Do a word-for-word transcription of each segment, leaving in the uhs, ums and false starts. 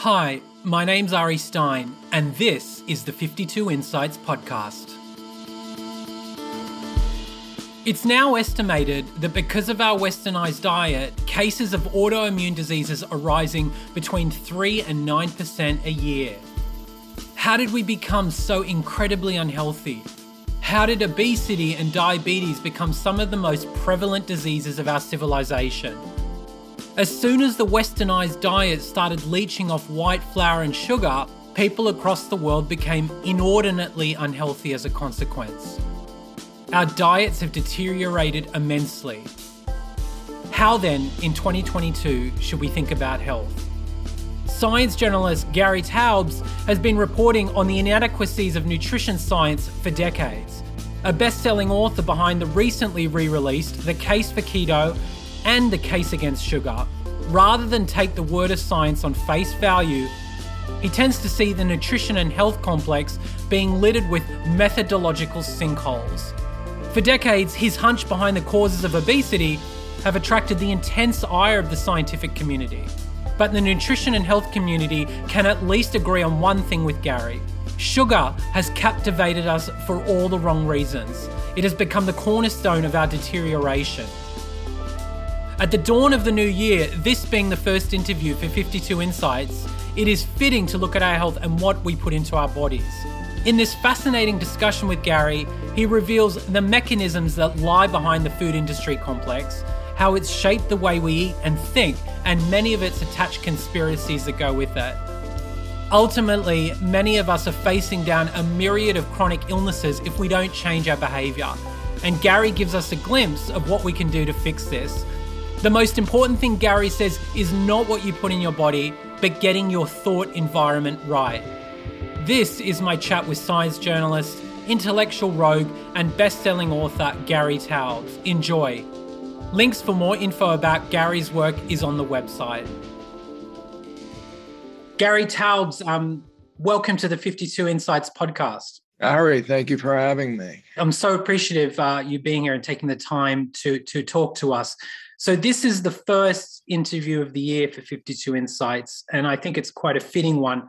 Hi, my name's Ari Stein, and this is the fifty-two Insights Podcast. It's now estimated that because of our westernised diet, cases of autoimmune diseases are rising between three and nine percent a year. How did we become so incredibly unhealthy? How did obesity and diabetes become some of the most prevalent diseases of our civilization? As soon as the westernised diet started leeching off white flour and sugar, people across the world became inordinately unhealthy as a consequence. Our diets have deteriorated immensely. How then, in twenty twenty-two, should we think about health? Science journalist Gary Taubes has been reporting on the inadequacies of nutrition science for decades. A best-selling author behind the recently re-released The Case for Keto and The Case Against Sugar, rather than take the word of science on face value, he tends to see the nutrition and health complex being littered with methodological sinkholes. For decades, his hunch behind the causes of obesity have attracted the intense ire of the scientific community. But the nutrition and health community can at least agree on one thing with Gary. Sugar has captivated us for all the wrong reasons. It has become the cornerstone of our deterioration. At the dawn of the new year, this being the first interview for fifty-two Insights, it is fitting to look at our health and what we put into our bodies. In this fascinating discussion with Gary, he reveals the mechanisms that lie behind the food industry complex, how it's shaped the way we eat and think, and many of its attached conspiracies that go with it. Ultimately, many of us are facing down a myriad of chronic illnesses if we don't change our behaviour, and Gary gives us a glimpse of what we can do to fix this. The most important thing Gary says is not what you put in your body, but getting your thought environment right. This is my chat with science journalist, intellectual rogue, and best-selling author Gary Taubes. Enjoy. Links for more info about Gary's work is on the website. Gary Taubes, um, welcome to the fifty-two Insights Podcast. Ari, thank you for having me. I'm so appreciative uh, you being here and taking the time to, to talk to us. So this is the first interview of the year for fifty-two Insights, and I think it's quite a fitting one.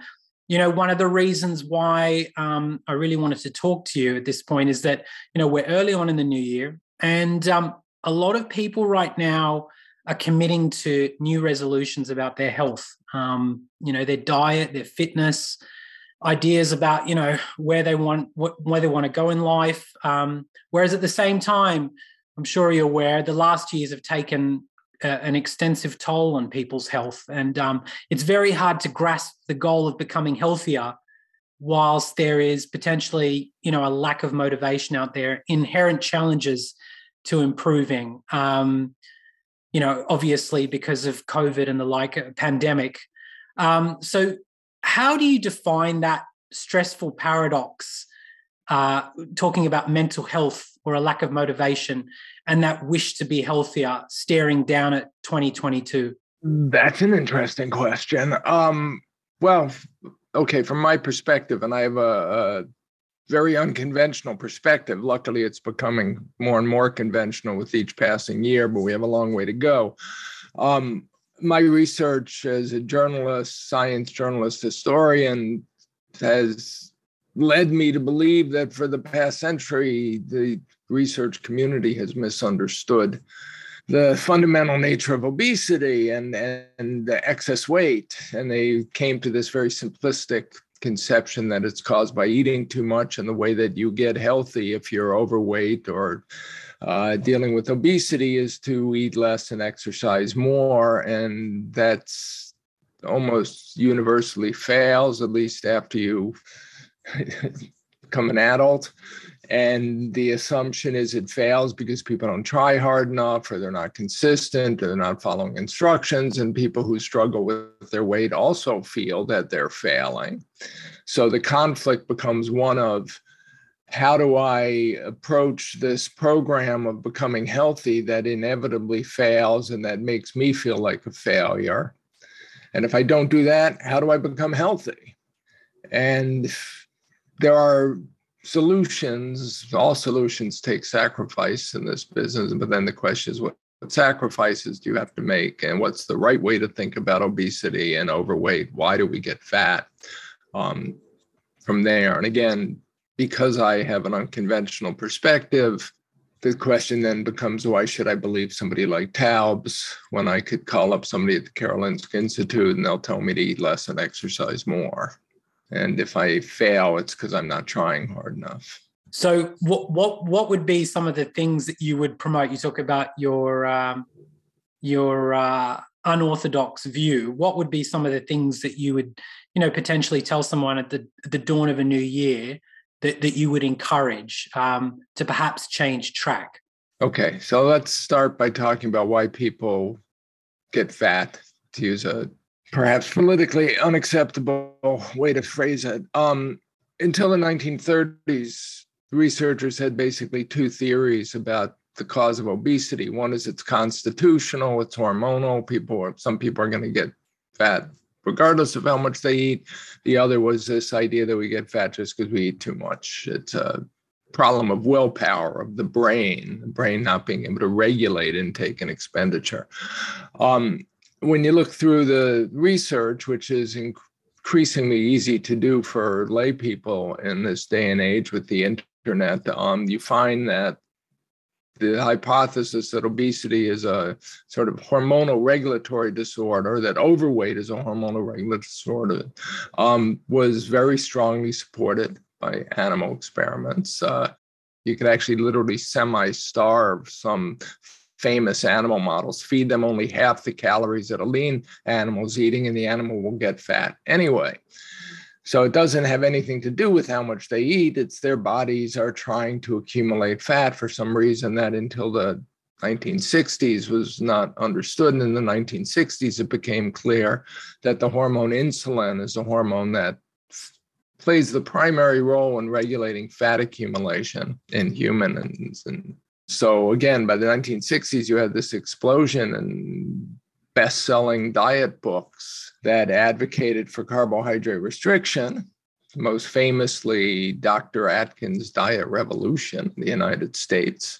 You know, one of the reasons why um, I really wanted to talk to you at this point is that, you know, we're early on in the new year, and um, a lot of people right now are committing to new resolutions about their health, um, you know, their diet, their fitness, ideas about, you know, where they want, what, where they want to go in life. Um, whereas at the same time, I'm sure you're aware, the last years have taken uh, an extensive toll on people's health. And um, it's very hard to grasp the goal of becoming healthier whilst there is potentially, you know, a lack of motivation out there, inherent challenges to improving, um, you know, obviously because of COVID and the like, pandemic. Um, so how do you define that stressful paradox, uh, talking about mental health or a lack of motivation and that wish to be healthier staring down at twenty twenty-two? That's an interesting question. Um, well, okay, from my perspective, and I have a, a very unconventional perspective. Luckily, it's becoming more and more conventional with each passing year, but we have a long way to go. Um, my research as a journalist, science journalist, historian has led me to believe that for the past century, the research community has misunderstood the fundamental nature of obesity and, and the excess weight. And they came to this very simplistic conception that it's caused by eating too much, and the way that you get healthy if you're overweight or uh, dealing with obesity is to eat less and exercise more. And that's almost universally fails, at least after you become an adult. And the assumption is it fails because people don't try hard enough, or they're not consistent, or they're not following instructions. And people who struggle with their weight also feel that they're failing. So the conflict becomes one of, how do I approach this program of becoming healthy that inevitably fails and that makes me feel like a failure? And if I don't do that, how do I become healthy? And there are solutions. All solutions take sacrifice in this business, but then the question is, what What sacrifices do you have to make? And what's the right way to think about obesity and overweight? Why do we get fat? Um, from there, and again, because I have an unconventional perspective, the question then becomes, why should I believe somebody like Taubes when I could call up somebody at the Karolinska Institute and they'll tell me to eat less and exercise more? And if I fail, it's because I'm not trying hard enough. So what what what would be some of the things that you would promote? You talk about your um, your uh, unorthodox view. What would be some of the things that you would, you know, potentially tell someone at the the dawn of a new year that, that you would encourage um, to perhaps change track? Okay, so let's start by talking about why people get fat, to use a perhaps politically unacceptable way to phrase it. Um, until the nineteen thirties, researchers had basically two theories about the cause of obesity. One is it's constitutional, it's hormonal. People, are, some people are going to get fat regardless of how much they eat. The other was this idea that we get fat just because we eat too much. It's a problem of willpower, of the brain, the brain not being able to regulate intake and expenditure. Um, when you look through the research, which is increasingly easy to do for lay people in this day and age with the internet, um, you find that the hypothesis that obesity is a sort of hormonal regulatory disorder, that overweight is a hormonal regulatory disorder, um, was very strongly supported by animal experiments. Uh, you could actually literally semi-starve some famous animal models, feed them only half the calories that a lean animal's eating, and the animal will get fat anyway. So it doesn't have anything to do with how much they eat. It's their bodies are trying to accumulate fat for some reason that until the nineteen sixties was not understood. And in the nineteen sixties, it became clear that the hormone insulin is a hormone that f- plays the primary role in regulating fat accumulation in humans. And so again, by the nineteen sixties, you had this explosion in best-selling diet books that advocated for carbohydrate restriction, most famously Doctor Atkins' Diet Revolution in the United States.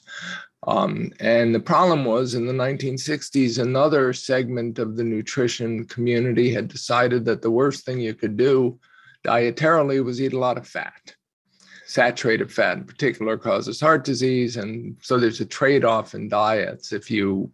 Um, and the problem was in the nineteen sixties, another segment of the nutrition community had decided that the worst thing you could do dietarily was eat a lot of fat. Saturated fat in particular causes heart disease. And so there's a trade-off in diets. If you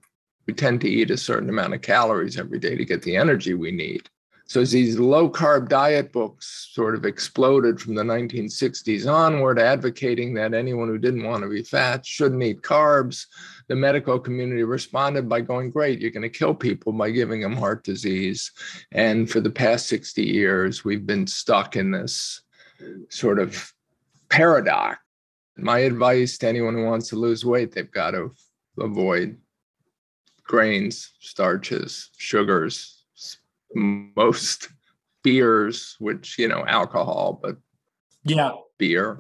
We tend to eat a certain amount of calories every day to get the energy we need. So as these low-carb diet books sort of exploded from the nineteen sixties onward, advocating that anyone who didn't want to be fat shouldn't eat carbs, the medical community responded by going, great, you're going to kill people by giving them heart disease. And for the past sixty years, we've been stuck in this sort of paradox. My advice to anyone who wants to lose weight, they've got to avoid grains, starches, sugars, most beers, which, you know, alcohol, but yeah, beer.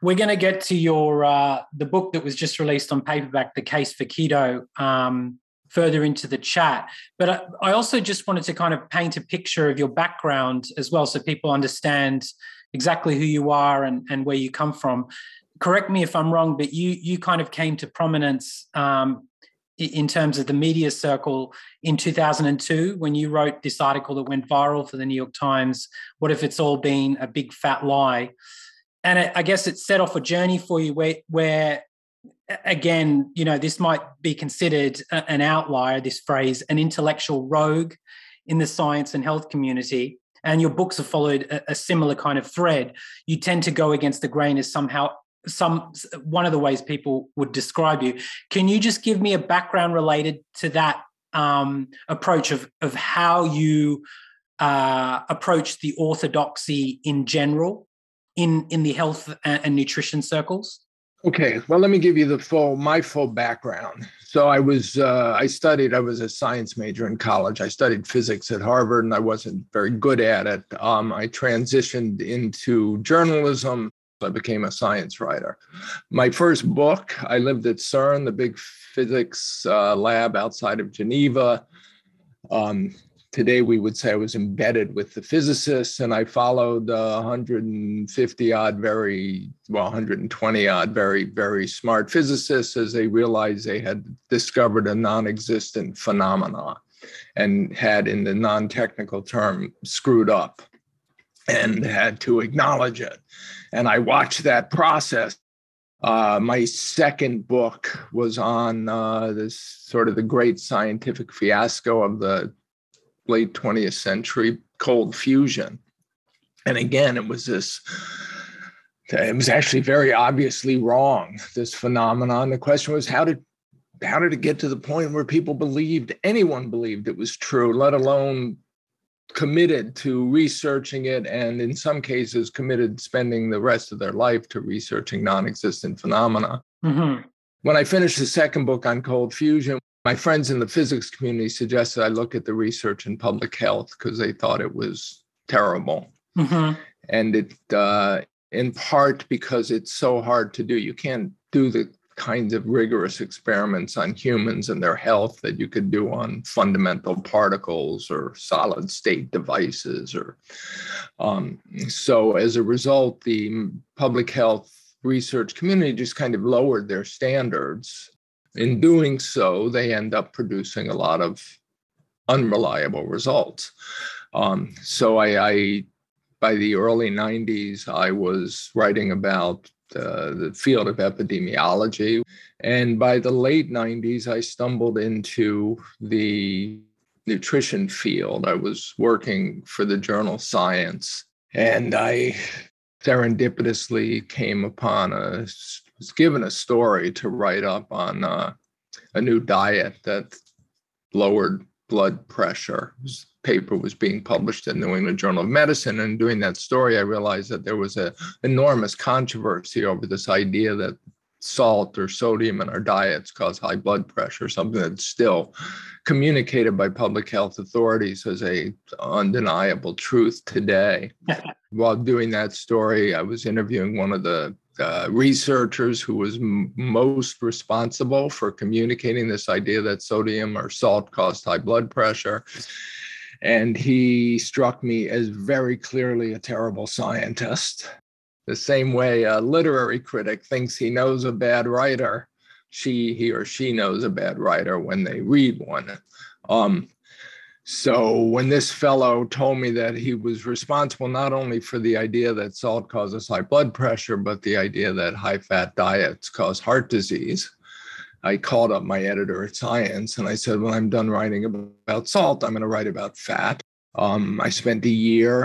We're going to get to your uh, the book that was just released on paperback, The Case for Keto, um, further into the chat. But I, I also just wanted to kind of paint a picture of your background as well, so people understand exactly who you are and, and where you come from. Correct me if I'm wrong, but you you kind of came to prominence um in terms of the media circle in two thousand two, when you wrote this article that went viral for the New York Times, What If It's All Been a Big Fat Lie? And it, I guess it set off a journey for you where, where, again, you know, this might be considered an outlier, this phrase, an intellectual rogue in the science and health community. And your books have followed a, a similar kind of thread. You tend to go against the grain as somehow Some one of the ways people would describe you. Can you just give me a background related to that um, approach of of how you uh, approach the orthodoxy in general in in the health and, and nutrition circles? Okay, well, let me give you the full my full background. So I was uh, I studied I was a science major in college. I studied physics at Harvard, and I wasn't very good at it. Um, I transitioned into journalism. I became a science writer. My first book, I lived at CERN, the big physics uh, lab outside of Geneva. Um, today we would say I was embedded with the physicists, and I followed uh, one hundred fifty odd, very, well, one hundred twenty odd, very, very smart physicists as they realized they had discovered a non-existent phenomena and had, in the non-technical term, screwed up and had to acknowledge it. And I watched that process. Uh, my second book was on uh, this sort of the great scientific fiasco of the late twentieth century, cold fusion. And again, it was this, it was actually very obviously wrong, this phenomenon. The question was, how did how did it get to the point where people believed, anyone believed it was true, let alone committed to researching it, and in some cases committed spending the rest of their life to researching non-existent phenomena. Mm-hmm. When I finished the second book on cold fusion, my friends in the physics community suggested I look at the research in public health because they thought it was terrible. Mm-hmm. And it, uh, in part because it's so hard to do. You can't do the kinds of rigorous experiments on humans and their health that you could do on fundamental particles or solid state devices. Or um, so as a result, the public health research community just kind of lowered their standards. In doing so, they end up producing a lot of unreliable results. Um, so I, I, by the early nineties, I was writing about Uh, the field of epidemiology. And by the late nineties, I stumbled into the nutrition field. I was working for the journal Science, and I serendipitously came upon a, was given a story to write up on uh, a new diet that lowered blood pressure. This paper was being published in the New England Journal of Medicine. And doing that story, I realized that there was an enormous controversy over this idea that salt or sodium in our diets cause high blood pressure, something that's still communicated by public health authorities as a undeniable truth today. While doing that story, I was interviewing one of the Uh, researchers who was m- most responsible for communicating this idea that sodium or salt caused high blood pressure. And he struck me as very clearly a terrible scientist. The same way a literary critic thinks he knows a bad writer, she, he or she knows a bad writer when they read one. Um, So when this fellow told me that he was responsible not only for the idea that salt causes high blood pressure, but the idea that high-fat diets cause heart disease, I called up my editor at Science and I said, when I'm done writing about salt, I'm going to write about fat. Um, I spent a year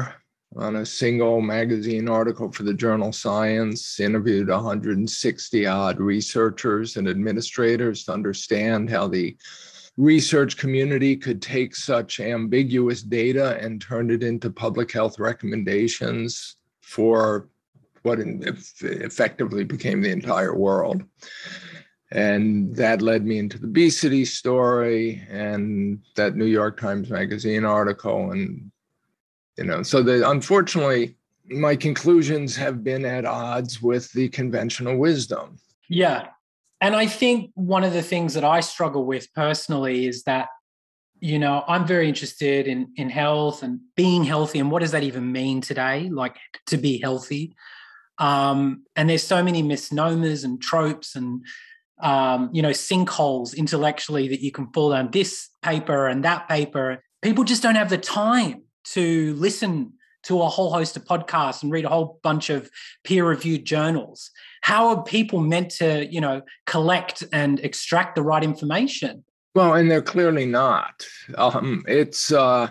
on a single magazine article for the journal Science, interviewed one hundred sixty odd researchers and administrators to understand how the research community could take such ambiguous data and turn it into public health recommendations for what effectively became the entire world. And that led me into the obesity story and that New York Times Magazine article. And, you know, so that unfortunately, my conclusions have been at odds with the conventional wisdom. Yeah. And I think one of the things that I struggle with personally is that, you know, I'm very interested in, in health and being healthy and what does that even mean today, like to be healthy. Um, and there's so many misnomers and tropes and, um, you know, sinkholes intellectually that you can fall down, this paper and that paper. People just don't have the time to listen to a whole host of podcasts and read a whole bunch of peer-reviewed journals. How are people meant to, you know, collect and extract the right information? Well, and they're clearly not. Um, it's, uh,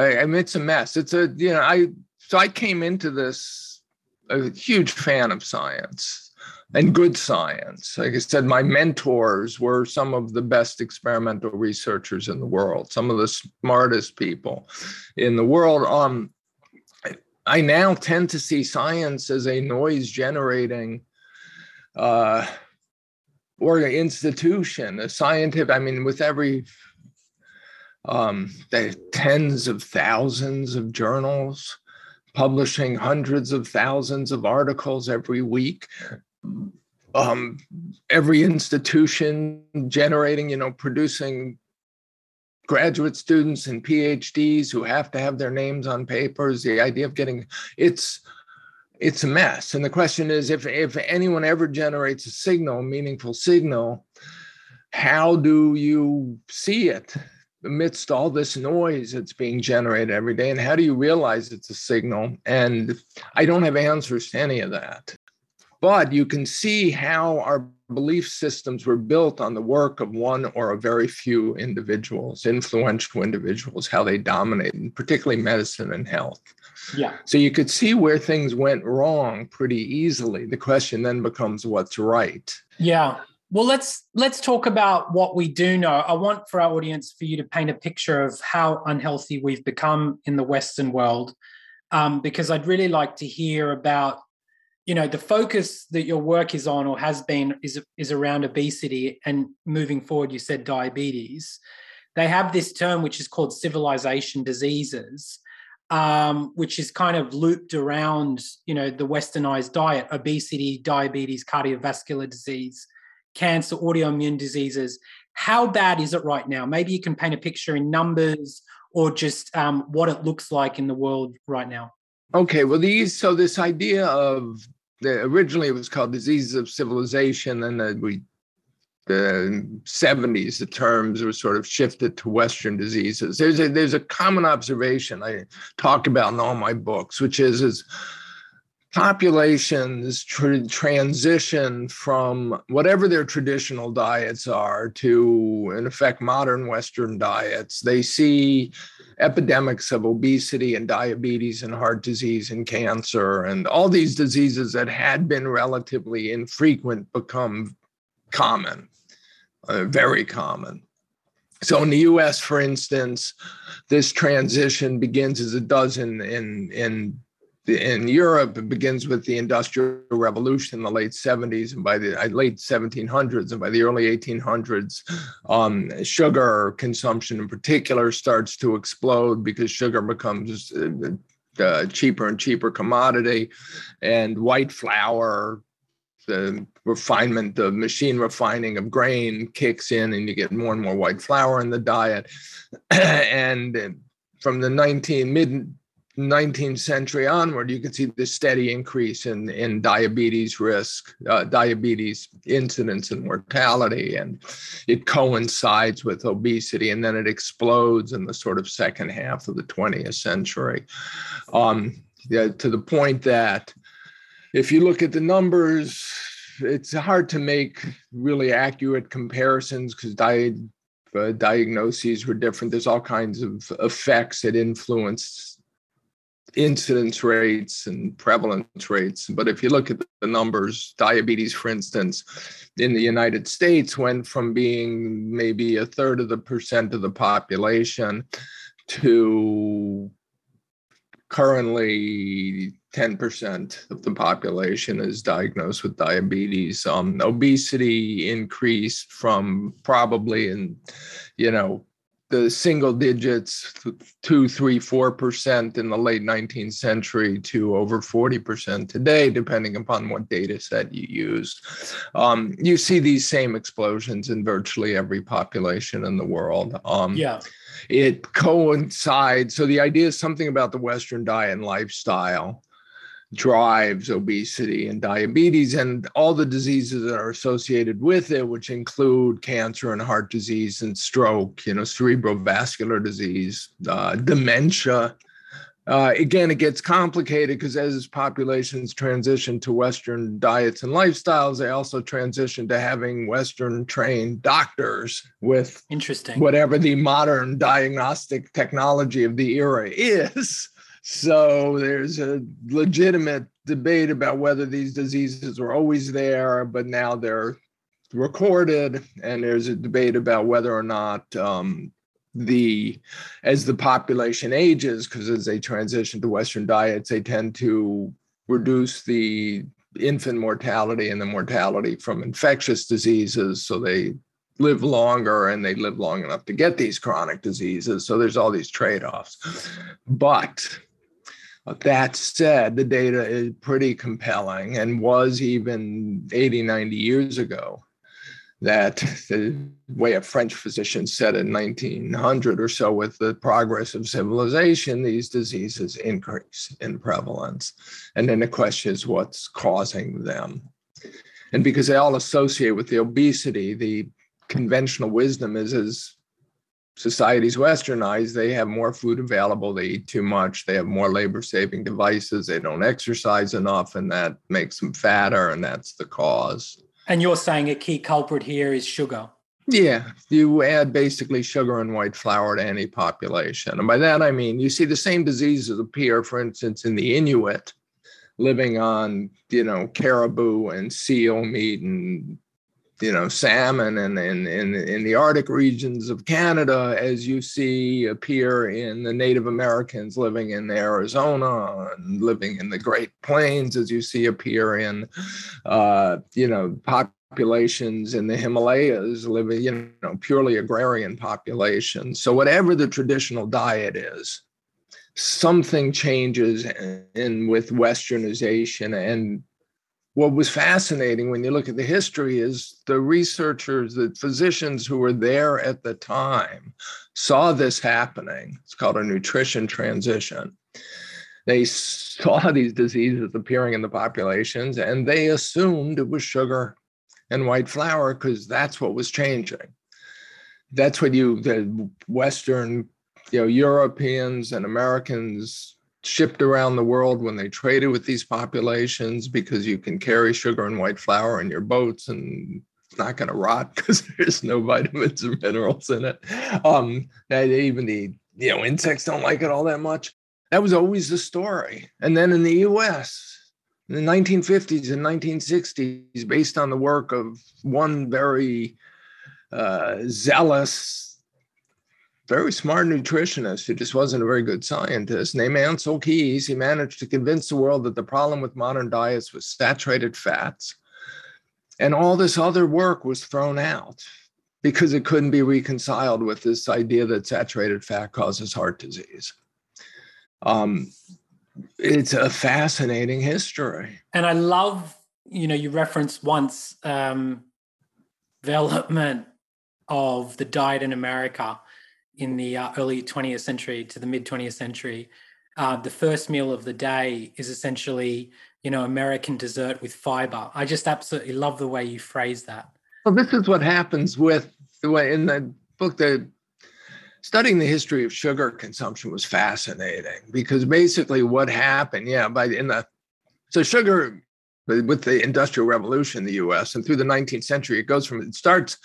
I, I mean, it's a mess. It's a, you know, I so I came into this a huge fan of science and good science. Like I said, my mentors were some of the best experimental researchers in the world, some of the smartest people in the world. Um, I now tend to see science as a noise-generating uh, or an institution, a scientific. I mean, with every um, tens of thousands of journals publishing hundreds of thousands of articles every week, um, every institution generating, you know, producing graduate students and PhDs who have to have their names on papers, the idea of getting, it's it's a mess. And the question is, if, if anyone ever generates a signal, meaningful signal, how do you see it amidst all this noise that's being generated every day? And how do you realize it's a signal? And I don't have answers to any of that. But you can see how our belief systems were built on the work of one or a very few individuals, influential individuals, how they dominated, particularly medicine and health. Yeah. So you could see where things went wrong pretty easily. The question then becomes what's right. Yeah. Well, let's let's talk about what we do know. I want for our audience for you to paint a picture of how unhealthy we've become in the Western world, um, because I'd really like to hear about, you know, the focus that your work is on or has been is, is around obesity and moving forward, you said diabetes. They have this term which is called civilization diseases, um, which is kind of looped around, you know, the Westernized diet, obesity, diabetes, cardiovascular disease, cancer, autoimmune diseases. How bad is it right now? Maybe you can paint a picture in numbers or just um, what it looks like in the world right now. Okay, well, these, so this idea of, the, originally it was called diseases of civilization, and then we, the seventies, the terms were sort of shifted to Western diseases. There's a, there's a common observation I talk about in all my books, which is, is populations tr- transition from whatever their traditional diets are to, in effect, modern Western diets. They see epidemics of obesity and diabetes and heart disease and cancer and all these diseases that had been relatively infrequent become common, uh, very common. So in the U S, for instance, this transition begins as it does in in in In Europe, it begins with the Industrial Revolution in the late seventies, and by the late seventeen hundreds, and by the early eighteen hundreds, um, sugar consumption in particular starts to explode because sugar becomes a cheaper and cheaper commodity, and white flour, the refinement, the machine refining of grain kicks in, and you get more and more white flour in the diet. And from the nineteen mid nineteenth century onward, you can see this steady increase in, in diabetes risk, uh, diabetes incidence and mortality, and it coincides with obesity, and then it explodes in the sort of second half of the twentieth century, um, yeah, to the point that if you look at the numbers, it's hard to make really accurate comparisons because diet uh, diagnoses were different. There's all kinds of effects that influence incidence rates and prevalence rates. But if you look at the numbers, diabetes, for instance, in the United States went from being maybe a third of the percent of the population to currently ten percent of the population is diagnosed with diabetes. Um, obesity increased from probably in, you know, the single digits, two, three, four percent in the late nineteenth century to over forty percent today, depending upon what data set you use. Um, you see these same explosions in virtually every population in the world. Um, yeah. It coincides. So the idea is something about the Western diet and lifestyle drives obesity and diabetes and all the diseases that are associated with it, which include cancer and heart disease and stroke, you know, cerebrovascular disease, uh, dementia. Uh, again, it gets complicated because as populations transition to Western diets and lifestyles, they also transition to having Western-trained doctors with interesting whatever the modern diagnostic technology of the era is. So there's a legitimate debate about whether these diseases were always there, but now they're recorded. And there's a debate about whether or not um, the, as the population ages, because as they transition to Western diets, they tend to reduce the infant mortality and the mortality from infectious diseases. So they live longer and they live long enough to get these chronic diseases. So there's all these trade-offs. But that said, the data is pretty compelling and was even eighty, ninety years ago. that the way a French physician said in nineteen hundred or so, with the progress of civilization, these diseases increase in prevalence. And then the question is what's causing them. And because they all associate with the obesity, the conventional wisdom is as societies westernized, they have more food available, they eat too much, they have more labor-saving devices, they don't exercise enough, and that makes them fatter, and that's the cause. And you're saying a key culprit here is sugar? Yeah, you add basically sugar and white flour to any population. And by that, I mean, you see the same diseases appear, for instance, in the Inuit, living on, you know, caribou and seal meat and, you know, salmon, and in in the Arctic regions of Canada, as you see appear in the Native Americans living in Arizona and living in the Great Plains, as you see appear in, uh, you know, populations in the Himalayas, living, you know, purely agrarian populations. So whatever the traditional diet is, something changes in with westernization. And what was fascinating when you look at the history is the researchers, the physicians who were there at the time saw this happening. It's called a nutrition transition. They saw these diseases appearing in the populations, and they assumed it was sugar and white flour because that's what was changing. That's what you, the Western, you know, Europeans and Americans shipped around the world when they traded with these populations, because you can carry sugar and white flour in your boats and it's not going to rot because there's no vitamins or minerals in it. Um, that even the, you know, insects don't like it all that much. That was always the story. And then in the U S, in the nineteen fifties and nineteen sixties, based on the work of one very uh, zealous, very smart nutritionist who just wasn't a very good scientist, named Ancel Keys, he managed to convince the world that the problem with modern diets was saturated fats. And all this other work was thrown out because it couldn't be reconciled with this idea that saturated fat causes heart disease. Um, it's a fascinating history. And I love, you know, you referenced once um, development of the diet in America in the uh, early twentieth century to the mid twentieth century. Uh, the first meal of the day is essentially, you know, American dessert with fiber. I just absolutely love the way you phrase that. Well, this is what happens with the way in the book, the studying the history of sugar consumption was fascinating, because basically what happened, yeah, by in the, so sugar, with the Industrial Revolution in the U S and through the nineteenth century, it goes from, it starts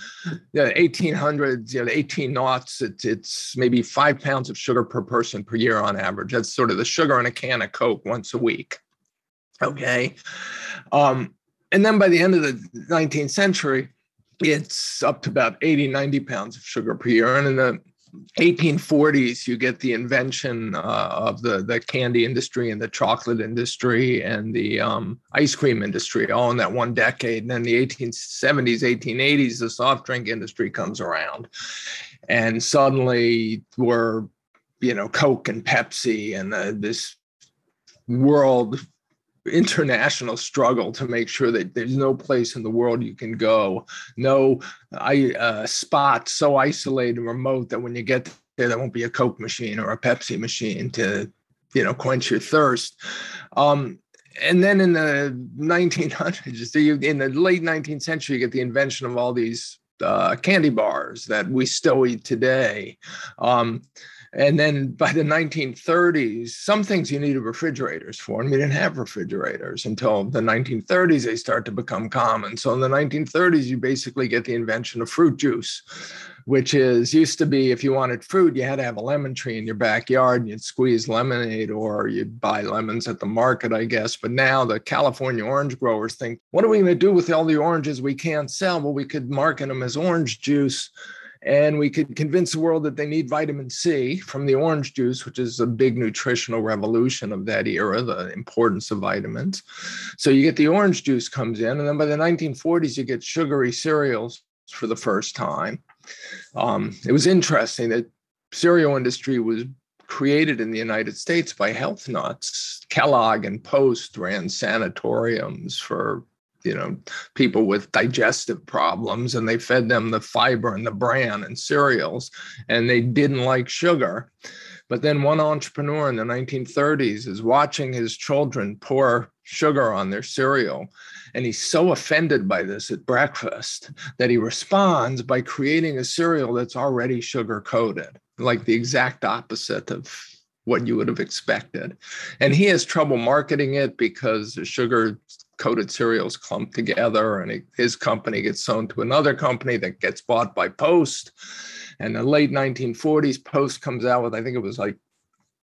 the eighteen hundreds, you know, the eighteen noughts, it's, it's maybe five pounds of sugar per person per year on average. That's sort of the sugar in a can of Coke once a week. Okay. Um, and then by the end of the nineteenth century, it's up to about eighty, ninety pounds of sugar per year. And in the eighteen forties, you get the invention uh, of the, the candy industry and the chocolate industry and the um, ice cream industry, all in that one decade. And then the eighteen seventies, eighteen eighties, the soft drink industry comes around. And suddenly we're, you know, Coke and Pepsi and uh, this world international struggle to make sure that there's no place in the world you can go, no I, uh, spot so isolated and remote that when you get there, there won't be a Coke machine or a Pepsi machine to, you know, quench your thirst. Um, and then in the nineteen hundreds, in the late nineteenth century, you get the invention of all these uh, candy bars that we still eat today. Um, And then by the nineteen thirties, some things you needed refrigerators for, and we didn't have refrigerators until the nineteen thirties, they start to become common. So in the nineteen thirties, you basically get the invention of fruit juice, which is used to be, if you wanted fruit, you had to have a lemon tree in your backyard and you'd squeeze lemonade, or you'd buy lemons at the market, I guess. But now the California orange growers think, what are we going to do with all the oranges we can't sell? Well, we could market them as orange juice, and we could convince the world that they need vitamin C from the orange juice, which is a big nutritional revolution of that era, the importance of vitamins. So you get the orange juice comes in, and then by the nineteen forties, you get sugary cereals for the first time. Um, it was interesting that cereal industry was created in the United States by health nuts. Kellogg and Post ran sanatoriums for you know, people with digestive problems, and they fed them the fiber and the bran and cereals, and they didn't like sugar. But then one entrepreneur in the nineteen thirties is watching his children pour sugar on their cereal, and he's so offended by this at breakfast that he responds by creating a cereal that's already sugar-coated, like the exact opposite of what you would have expected. And he has trouble marketing it because sugar coated cereals clump together, and his company gets sold to another company that gets bought by Post. And in the late nineteen forties, Post comes out with, I think it was like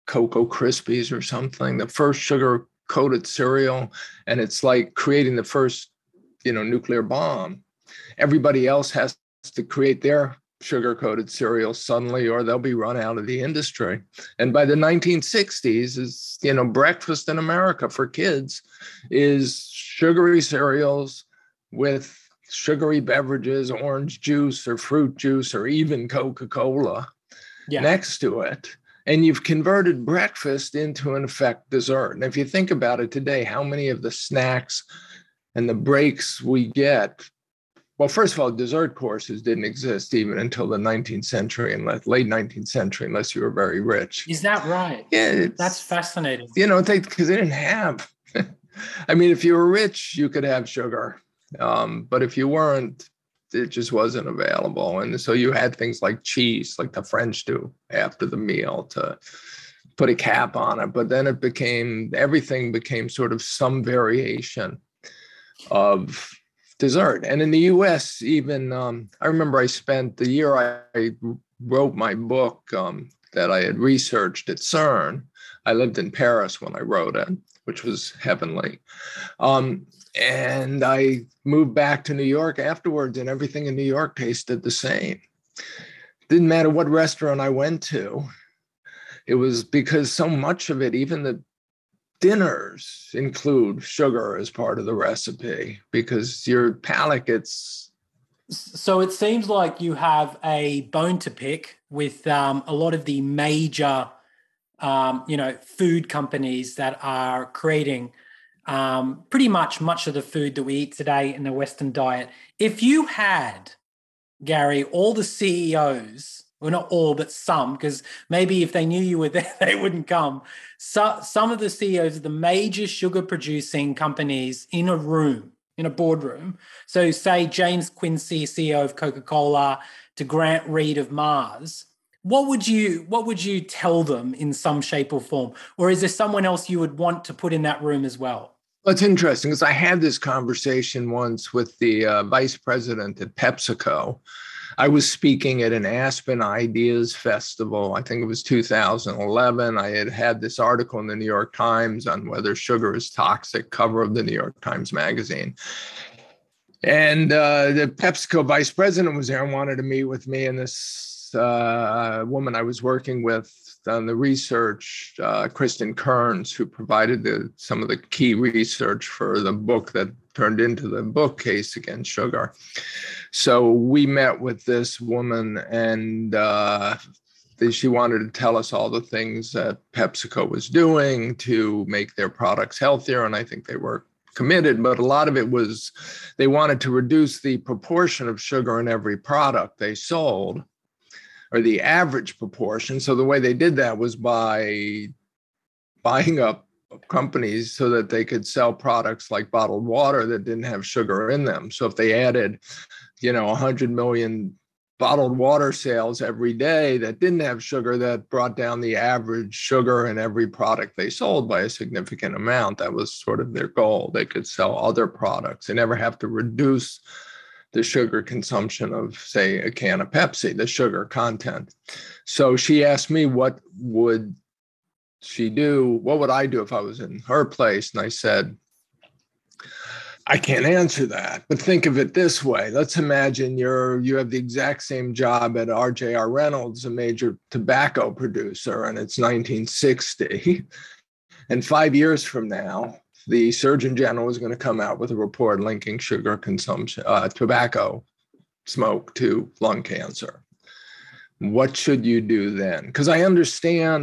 Cocoa Krispies or something, the first sugar coated cereal. And it's like creating the first, you know, nuclear bomb. Everybody else has to create their sugar coated cereals suddenly, or they'll be run out of the industry. And by the nineteen sixties, is, you know, breakfast in America for kids is sugary cereals with sugary beverages, orange juice or fruit juice, or even Coca-Cola yeah. next to it. And you've converted breakfast into, in effect, dessert. And if you think about it today, how many of the snacks and the breaks we get, well, first of all, dessert courses didn't exist even until the nineteenth century and late nineteenth century, unless you were very rich. Is that right? Yeah. That's fascinating. You know, because they, they didn't have. I mean, if you were rich, you could have sugar. Um, but if you weren't, it just wasn't available. And so you had things like cheese, like the French do after the meal to put a cap on it. But then it became, everything became sort of some variation of dessert. And in the U S, even, um, I remember I spent the year I, I wrote my book um, that I had researched at CERN. I lived in Paris when I wrote it, which was heavenly. Um, And I moved back to New York afterwards, and everything in New York tasted the same. Didn't matter what restaurant I went to. It was because so much of it, even the dinners, include sugar as part of the recipe, because your palate gets... So it seems like you have a bone to pick with um, a lot of the major, um, you know, food companies that are creating Um, pretty much much of the food that we eat today in the Western diet. If you had, Gary, all the C E Os, well, not all, but some, because maybe if they knew you were there, they wouldn't come. So, some of the C E Os of the major sugar-producing companies in a room, in a boardroom. So say James Quincey, C E O of Coca-Cola, to Grant Reed of Mars. What would you what would you tell them in some shape or form? Or is there someone else you would want to put in that room as well? Well, it's interesting because I had this conversation once with the uh, vice president at PepsiCo. I was speaking at an Aspen Ideas Festival. I think it was two thousand eleven. I had had this article in the New York Times on whether sugar is toxic, cover of the New York Times Magazine. And uh, the PepsiCo vice president was there and wanted to meet with me in this Uh, woman I was working with on the research, uh, Kristen Kearns, who provided the, some of the key research for the book that turned into the book Case Against Sugar. So we met with this woman, and uh, she wanted to tell us all the things that PepsiCo was doing to make their products healthier, and I think they were committed, but a lot of it was they wanted to reduce the proportion of sugar in every product they sold, or the average proportion. So the way they did that was by buying up companies so that they could sell products like bottled water that didn't have sugar in them. So if they added, you know, one hundred million bottled water sales every day that didn't have sugar, that brought down the average sugar in every product they sold by a significant amount. That was sort of their goal. They could sell other products. They never have to reduce the sugar consumption of, say, a can of Pepsi, the sugar content. So she asked me, what would she do? What would I do if I was in her place? And I said, I can't answer that, but think of it this way. Let's imagine you're you have the exact same job at R J R Reynolds, a major tobacco producer, and it's nineteen sixty. And five years from now, the Surgeon General is going to come out with a report linking sugar consumption, uh, tobacco smoke to lung cancer. What should you do then? Because I understand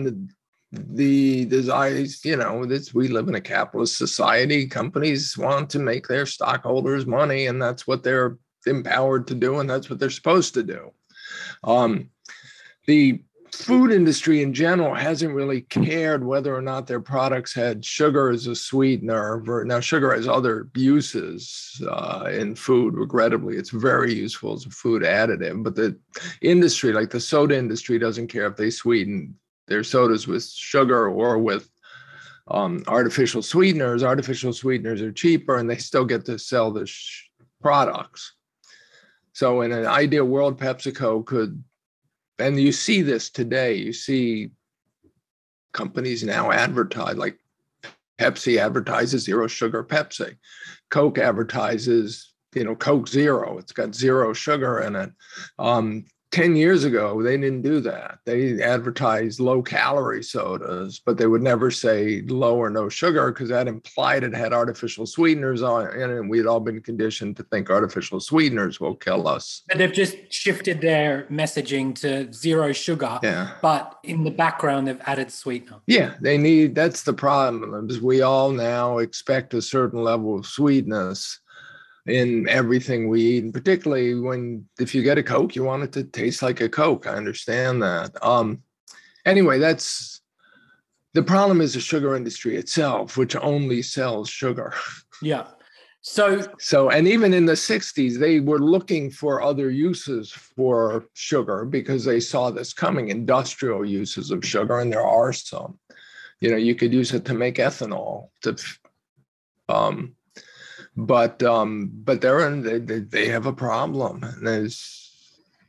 the desires, you know, this, we live in a capitalist society. Companies want to make their stockholders money, and that's what they're empowered to do, and that's what they're supposed to do. Um, the food industry in general hasn't really cared whether or not their products had sugar as a sweetener. Now, sugar has other uses uh, in food, regrettably. It's very useful as a food additive, but the industry, like the soda industry, doesn't care if they sweeten their sodas with sugar or with um, artificial sweeteners. Artificial sweeteners are cheaper, and they still get to sell the sh- products. So in an ideal world, PepsiCo could, and you see this today, you see companies now advertise, like Pepsi advertises zero sugar Pepsi. Coke advertises, you know, Coke Zero. It's got zero sugar in it. Um, ten years ago, they didn't do that. They advertised low-calorie sodas, but they would never say low or no sugar because that implied it had artificial sweeteners on it, and we'd all been conditioned to think artificial sweeteners will kill us. But they've just shifted their messaging to zero sugar, yeah. But in the background, they've added sweetener. Yeah, they need. That's the problem. Is we all now expect a certain level of sweetness in everything we eat, and particularly when, if you get a Coke, you want it to taste like a Coke. I understand that. Um, anyway, that's the problem, is the sugar industry itself, which only sells sugar. Yeah. So, so, and even in the sixties, they were looking for other uses for sugar because they saw this coming, industrial uses of sugar. And there are some, you know, you could use it to make ethanol to, um, But um, but they're in, they they have a problem. And there's,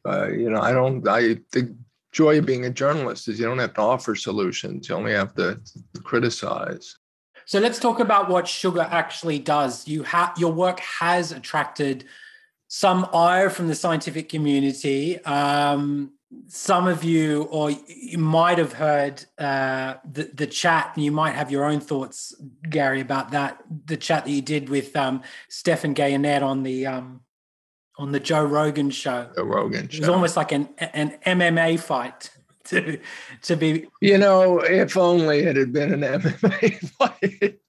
uh, you know, I don't. I the joy of being a journalist is you don't have to offer solutions. You only have to criticize. So let's talk about what sugar actually does. You ha- your work has attracted some ire from the scientific community. Um, some of you, or you might have heard uh, the, the chat, and you might have your own thoughts, Gary, about that, the chat that you did with um, Stephan Guyenet on the um, on the Joe Rogan show. The Rogan show. It was almost like an an M M A fight to, to be... You know, if only it had been an M M A fight,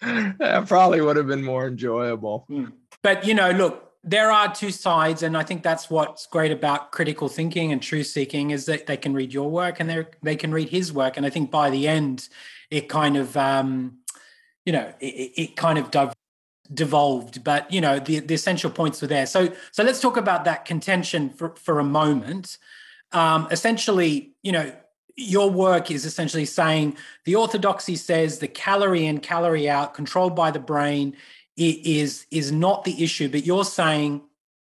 that probably would have been more enjoyable. But, you know, look, there are two sides, and I think that's what's great about critical thinking and truth-seeking, is that they can read your work and they they can read his work. And I think by the end, it kind of, um, you know, it, it kind of devolved. But, you know, the, the essential points were there. So so let's talk about that contention for, for a moment. Um, essentially, you know, your work is essentially saying the orthodoxy says the calorie in, calorie out, controlled by the brain, It is is not the issue, but you're saying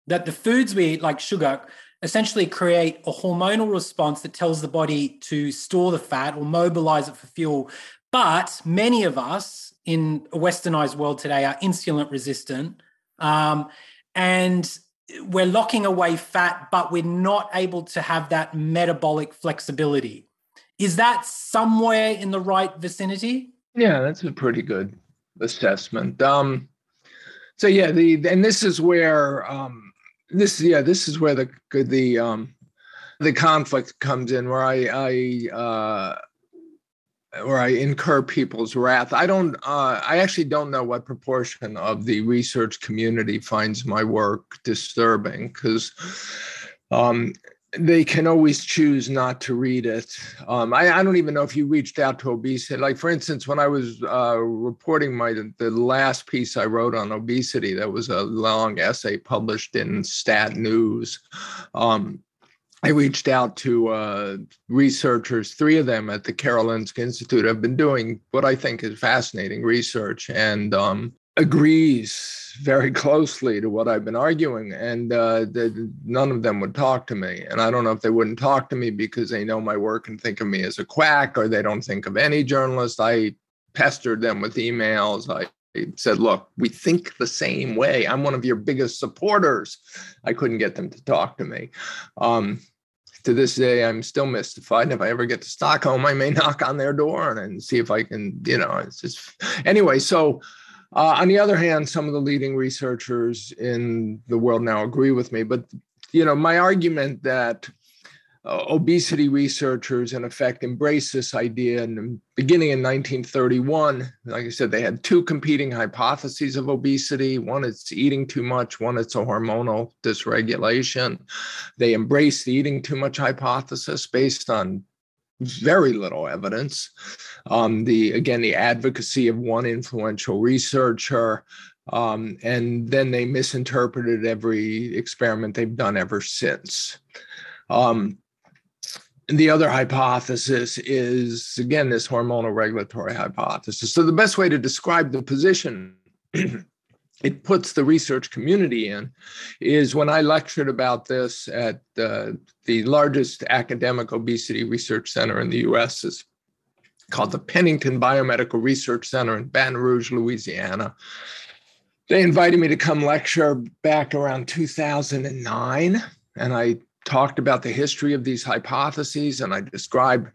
that the foods we eat, like sugar, essentially create a hormonal response that tells the body to store the fat or mobilize it for fuel. But many of us in a westernized world today are insulin resistant, um, and we're locking away fat, but we're not able to have that metabolic flexibility. Is that somewhere in the right vicinity? Yeah, that's a pretty good assessment. Um, So yeah, the and this is where um, this yeah this is where the the um, the conflict comes in, where I, I uh, where I incur people's wrath. I don't uh, I actually don't know what proportion of the research community finds my work disturbing, because um, they can always choose not to read it. Um, I, I don't even know if you reached out to obesity. Like, for instance, when I was uh, reporting my the last piece I wrote on obesity, that was a long essay published in Stat News. Um, I reached out to uh, researchers, three of them at the Karolinska Institute, have been doing what I think is fascinating research, and um, agrees very closely to what I've been arguing, and uh, the, none of them would talk to me. And I don't know if they wouldn't talk to me because they know my work and think of me as a quack, or they don't think of any journalist. I pestered them with emails. I said, look, we think the same way. I'm one of your biggest supporters. I couldn't get them to talk to me. Um, to this day, I'm still mystified. And if I ever get to Stockholm, I may knock on their door and, and see if I can, you know, it's just, anyway, so Uh, on the other hand, some of the leading researchers in the world now agree with me. But, you know, my argument that uh, obesity researchers, in effect, embraced this idea. And beginning in nineteen thirty-one, like I said, they had two competing hypotheses of obesity. One, it's eating too much. One, it's a hormonal dysregulation. They embraced the eating too much hypothesis based on very little evidence. Um, the again, the advocacy of one influential researcher, um, and then they misinterpreted every experiment they've done ever since. Um, the other hypothesis is, again, this hormonal regulatory hypothesis. So the best way to describe the position it puts the research community in is when I lectured about this at uh, the largest academic obesity research center in the U S is called the Pennington Biomedical Research Center in Baton Rouge, Louisiana. They invited me to come lecture back around two thousand nine, and I talked about the history of these hypotheses, and I described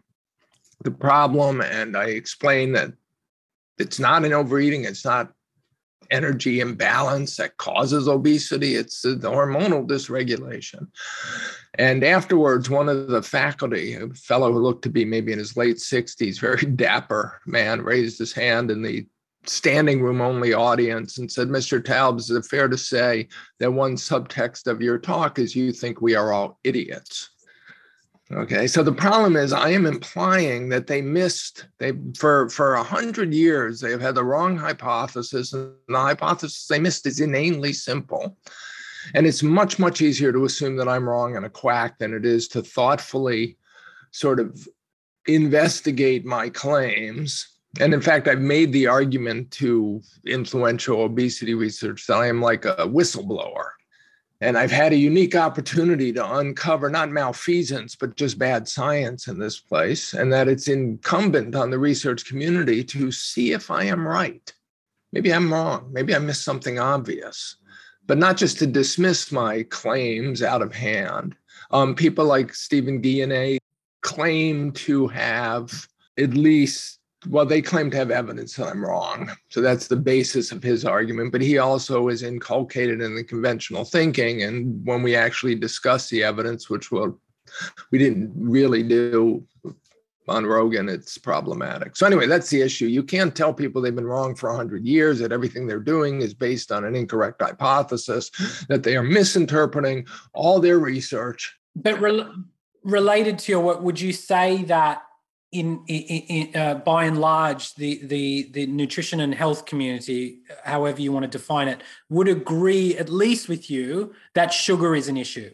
the problem, and I explained that it's not an overeating, it's not energy imbalance that causes obesity. It's the hormonal dysregulation. And afterwards, one of the faculty, a fellow who looked to be maybe in his late sixties, very dapper man, raised his hand in the standing room only audience and said, "Mister Taubes, is it fair to say that one subtext of your talk is you think we are all idiots?" Okay, so the problem is I am implying that they missed, they for for one hundred years, they've had the wrong hypothesis, and the hypothesis they missed is inanely simple. And it's much, much easier to assume that I'm wrong and a quack than it is to thoughtfully sort of investigate my claims. And in fact, I've made the argument to influential obesity research that I am like a whistleblower. And I've had a unique opportunity to uncover not malfeasance, but just bad science in this place, and that it's incumbent on the research community to see if I am right. Maybe I'm wrong. Maybe I missed something obvious, but not just to dismiss my claims out of hand. Um, people like Stephan Guyenet claim to have at least, well, they claim to have evidence that I'm wrong. So that's the basis of his argument. But he also is inculcated in the conventional thinking. And when we actually discuss the evidence, which we'll, we didn't really do on Rogan, it's problematic. So anyway, that's the issue. You can't tell people they've been wrong for one hundred years, that everything they're doing is based on an incorrect hypothesis, that they are misinterpreting all their research. But re- related to your work, would you say that In, in, in uh, by and large, the, the the nutrition and health community, however you want to define it, would agree at least with you that sugar is an issue?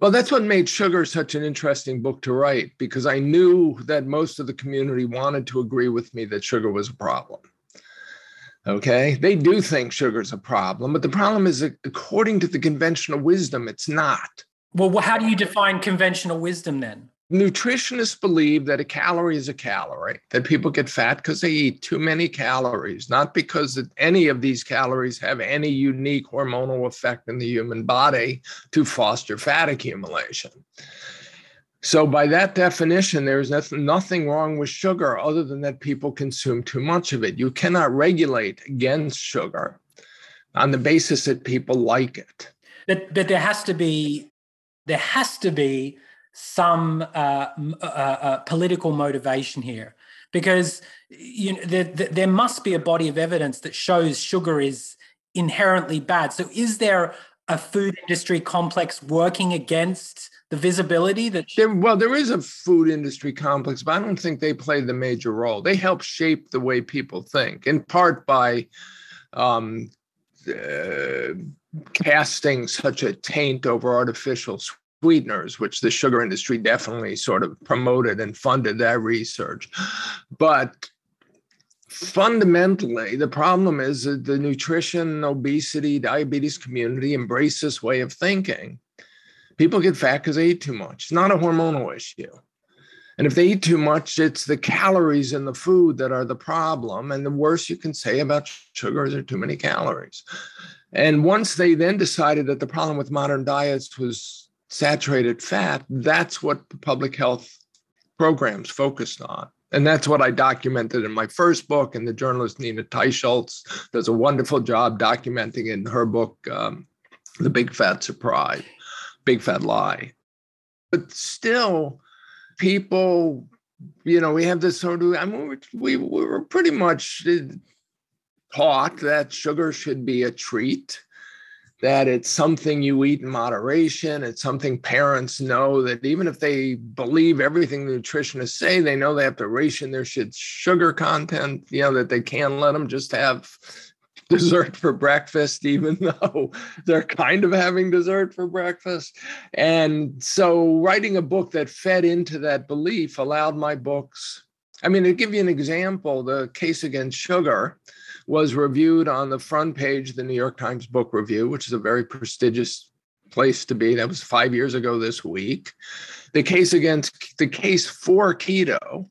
Well, that's what made Sugar such an interesting book to write, because I knew that most of the community wanted to agree with me that sugar was a problem. Okay, they do think sugar is a problem, but the problem is, according to the conventional wisdom, it's not. Well, how do you define conventional wisdom then? Nutritionists believe that a calorie is a calorie, that people get fat because they eat too many calories, not because any of these calories have any unique hormonal effect in the human body to foster fat accumulation. So by that definition, there is nothing wrong with sugar other than that people consume too much of it. You cannot regulate against sugar on the basis that people like it. But, but there has to be, there has to be some uh, uh, uh, political motivation here, because you know, there, there must be a body of evidence that shows sugar is inherently bad. So is there a food industry complex working against the visibility that... There, well, there is a food industry complex, but I don't think they play the major role. They help shape the way people think, in part by... Um, uh, casting such a taint over artificial sweeteners, which the sugar industry definitely sort of promoted and funded that research. But fundamentally, the problem is that the nutrition, obesity, diabetes community embrace this way of thinking. People get fat because they eat too much. It's not a hormonal issue. And if they eat too much, it's the calories in the food that are the problem. And the worst you can say about sugar is there are too many calories. And once they then decided that the problem with modern diets was saturated fat, that's what the public health programs focused on. And that's what I documented in my first book. And the journalist Nina Teicholz does a wonderful job documenting it in her book, um, The Big Fat Surprise, Big Fat Lie. But still, people, you know, we have this sort of, I mean, we, we were pretty much taught that sugar should be a treat, that it's something you eat in moderation. It's something parents know that even if they believe everything the nutritionists say, they know they have to ration their shit's sugar content, you know, that they can't let them just have dessert for breakfast, even though they're kind of having dessert for breakfast. And so writing a book that fed into that belief allowed my books. I mean, to give you an example, The Case Against Sugar was reviewed on the front page of the New York Times Book Review, which is a very prestigious place to be. That was five years ago this week. The Case Against, The Case for Keto,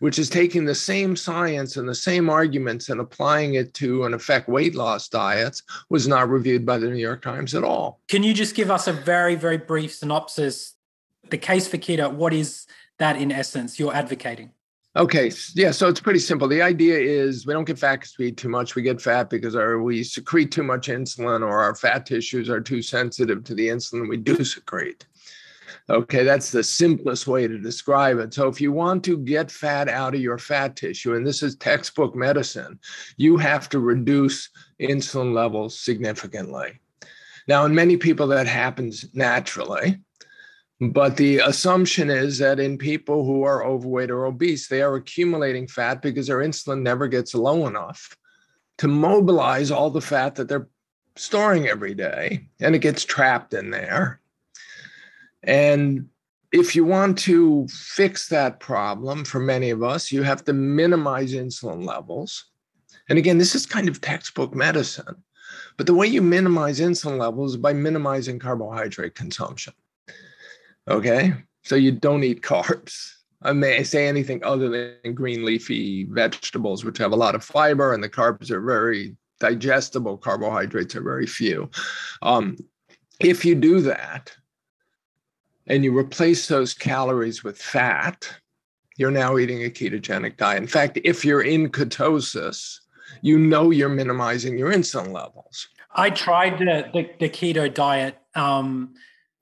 which is taking the same science and the same arguments and applying it to, in effect, weight loss diets, was not reviewed by the New York Times at all. Can you just give us a very, very brief synopsis? The Case for Keto, what is that in essence you're advocating? Okay. Yeah. So it's pretty simple. The idea is we don't get fat because we eat too much. We get fat because our, we secrete too much insulin, or our fat tissues are too sensitive to the insulin we do secrete. Okay. That's the simplest way to describe it. So if you want to get fat out of your fat tissue, and this is textbook medicine, you have to reduce insulin levels significantly. Now, in many people that happens naturally. But the assumption is that in people who are overweight or obese, they are accumulating fat because their insulin never gets low enough to mobilize all the fat that they're storing every day, and it gets trapped in there. And if you want to fix that problem for many of us, you have to minimize insulin levels. And again, this is kind of textbook medicine, but the way you minimize insulin levels is by minimizing carbohydrate consumption. Okay, so you don't eat carbs. I may say anything other than green leafy vegetables, which have a lot of fiber, and the carbs are very digestible. Carbohydrates are very few. Um, if you do that and you replace those calories with fat, you're now eating a ketogenic diet. In fact, if you're in ketosis, you know you're minimizing your insulin levels. I tried the, the, the keto diet Um...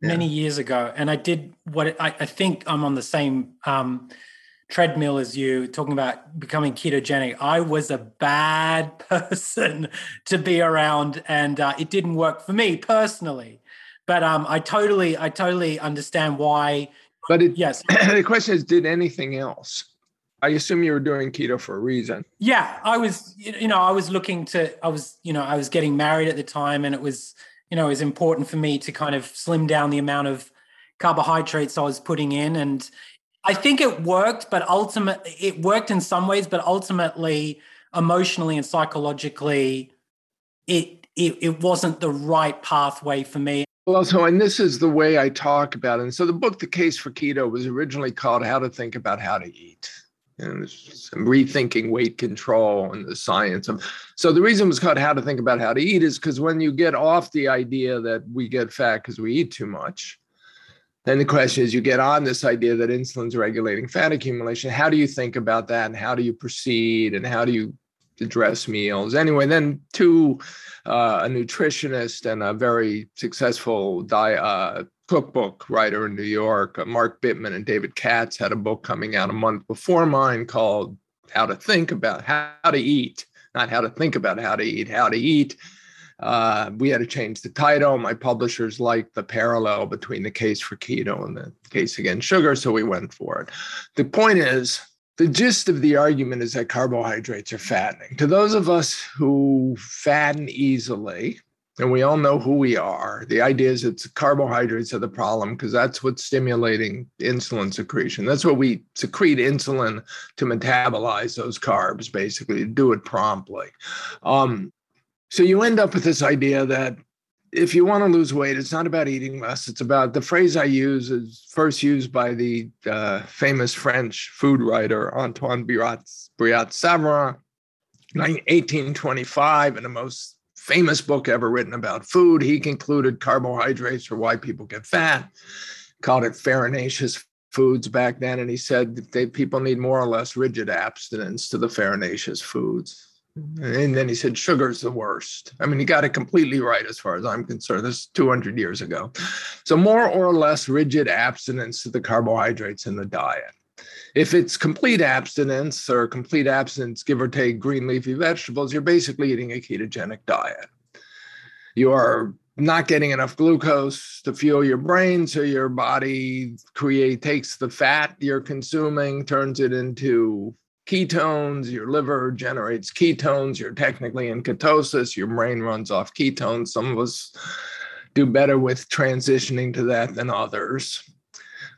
many years ago. And I did what I, I think I'm on the same um, treadmill as you, talking about becoming ketogenic. I was a bad person to be around, and uh, it didn't work for me personally. But um, I totally, I totally understand why. But it, yes, the question is, did anything else? I assume you were doing keto for a reason. Yeah, I was, you know, I was looking to, I was, you know, I was getting married at the time, and it was, you know, is important for me to kind of slim down the amount of carbohydrates I was putting in. And I think it worked, but ultimately it worked in some ways, but ultimately emotionally and psychologically, it, it, it wasn't the right pathway for me. Well, so, and this is the way I talk about it. And so the book, The Case for Keto, was originally called How to Think About How to Eat. And rethinking weight control and the science of. So the reason it was called How to Think About How to Eat is because when you get off the idea that we get fat because we eat too much, then the question is, you get on this idea that insulin's regulating fat accumulation. How do you think about that? And how do you proceed? And how do you address meals? Anyway, then to uh, a nutritionist and a very successful diet, uh, cookbook writer in New York, Mark Bittman and David Katz, had a book coming out a month before mine called How to Think About How to Eat, not How to Think About How to Eat, How to Eat. Uh, we had to change the title. My publishers liked the parallel between The Case for Keto and The Case Against Sugar, so we went for it. The point is, the gist of the argument is that carbohydrates are fattening. To those of us who fatten easily, and we all know who we are, the idea is it's carbohydrates are the problem because that's what's stimulating insulin secretion. That's what we secrete insulin to metabolize those carbs, basically, to do it promptly. Um, so you end up with this idea that if you want to lose weight, it's not about eating less. It's about, the phrase I use is first used by the uh, famous French food writer, Antoine Briat-Savarin, eighteen twenty-five, in the most famous book ever written about food. He concluded carbohydrates are why people get fat, called it farinaceous foods back then. And he said that they, people need more or less rigid abstinence to the farinaceous foods. And then he said, sugar's the worst. I mean, he got it completely right as far as I'm concerned. This is two hundred years ago. So more or less rigid abstinence to the carbohydrates in the diet. If it's complete abstinence or complete abstinence, give or take green leafy vegetables, you're basically eating a ketogenic diet. You are not getting enough glucose to fuel your brain, so your body create takes the fat you're consuming, turns it into ketones, your liver generates ketones, you're technically in ketosis, your brain runs off ketones. Some of us do better with transitioning to that than others.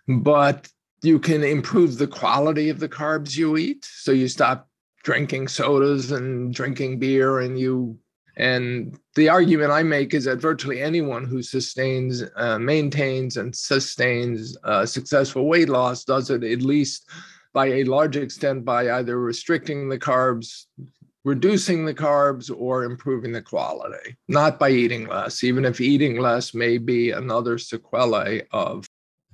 But you can improve the quality of the carbs you eat. So you stop drinking sodas and drinking beer, and you And the argument I make is that virtually anyone who sustains, uh, maintains and sustains uh, successful weight loss does it at least by a large extent by either restricting the carbs, reducing the carbs, or improving the quality, not by eating less, even if eating less may be another sequelae of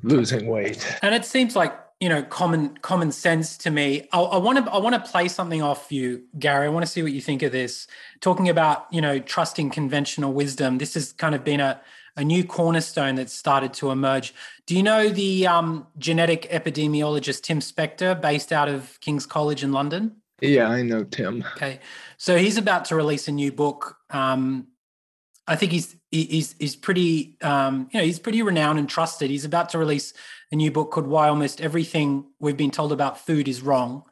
losing weight. And it seems like, you know, common common sense to me. I want to I want to play something off you, Gary. I want to see what you think of this. Talking about, you know, trusting conventional wisdom. This has kind of been a, a new cornerstone that's started to emerge. Do you know the um, genetic epidemiologist Tim Spector, based out of King's College in London? Yeah, I know Tim. Okay, so he's about to release a new book. Um, I think he's he's he's pretty um, you know he's pretty renowned and trusted. He's about to release a new book called Why Almost Everything We've Been Told About Food Is Wrong.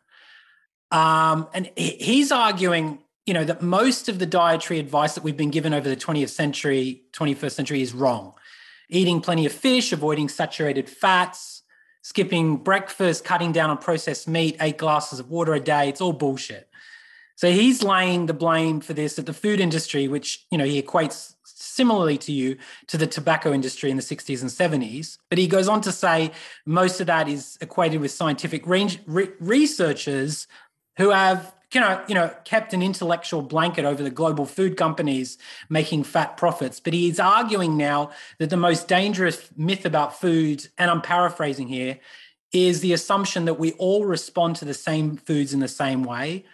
Um, and he's arguing, you know, that most of the dietary advice that we've been given over the twentieth century, twenty-first century is wrong. Eating plenty of fish, avoiding saturated fats, skipping breakfast, cutting down on processed meat, eight glasses of water a day, it's all bullshit. So he's laying the blame for this at the food industry, which, you know, he equates similarly to you, to the tobacco industry in the sixties and seventies. But he goes on to say most of that is equated with scientific re- re- researchers who have, you know, you know, kept an intellectual blanket over the global food companies making fat profits. But he's arguing now that the most dangerous myth about food, and I'm paraphrasing here, is the assumption that we all respond to the same foods in the same way.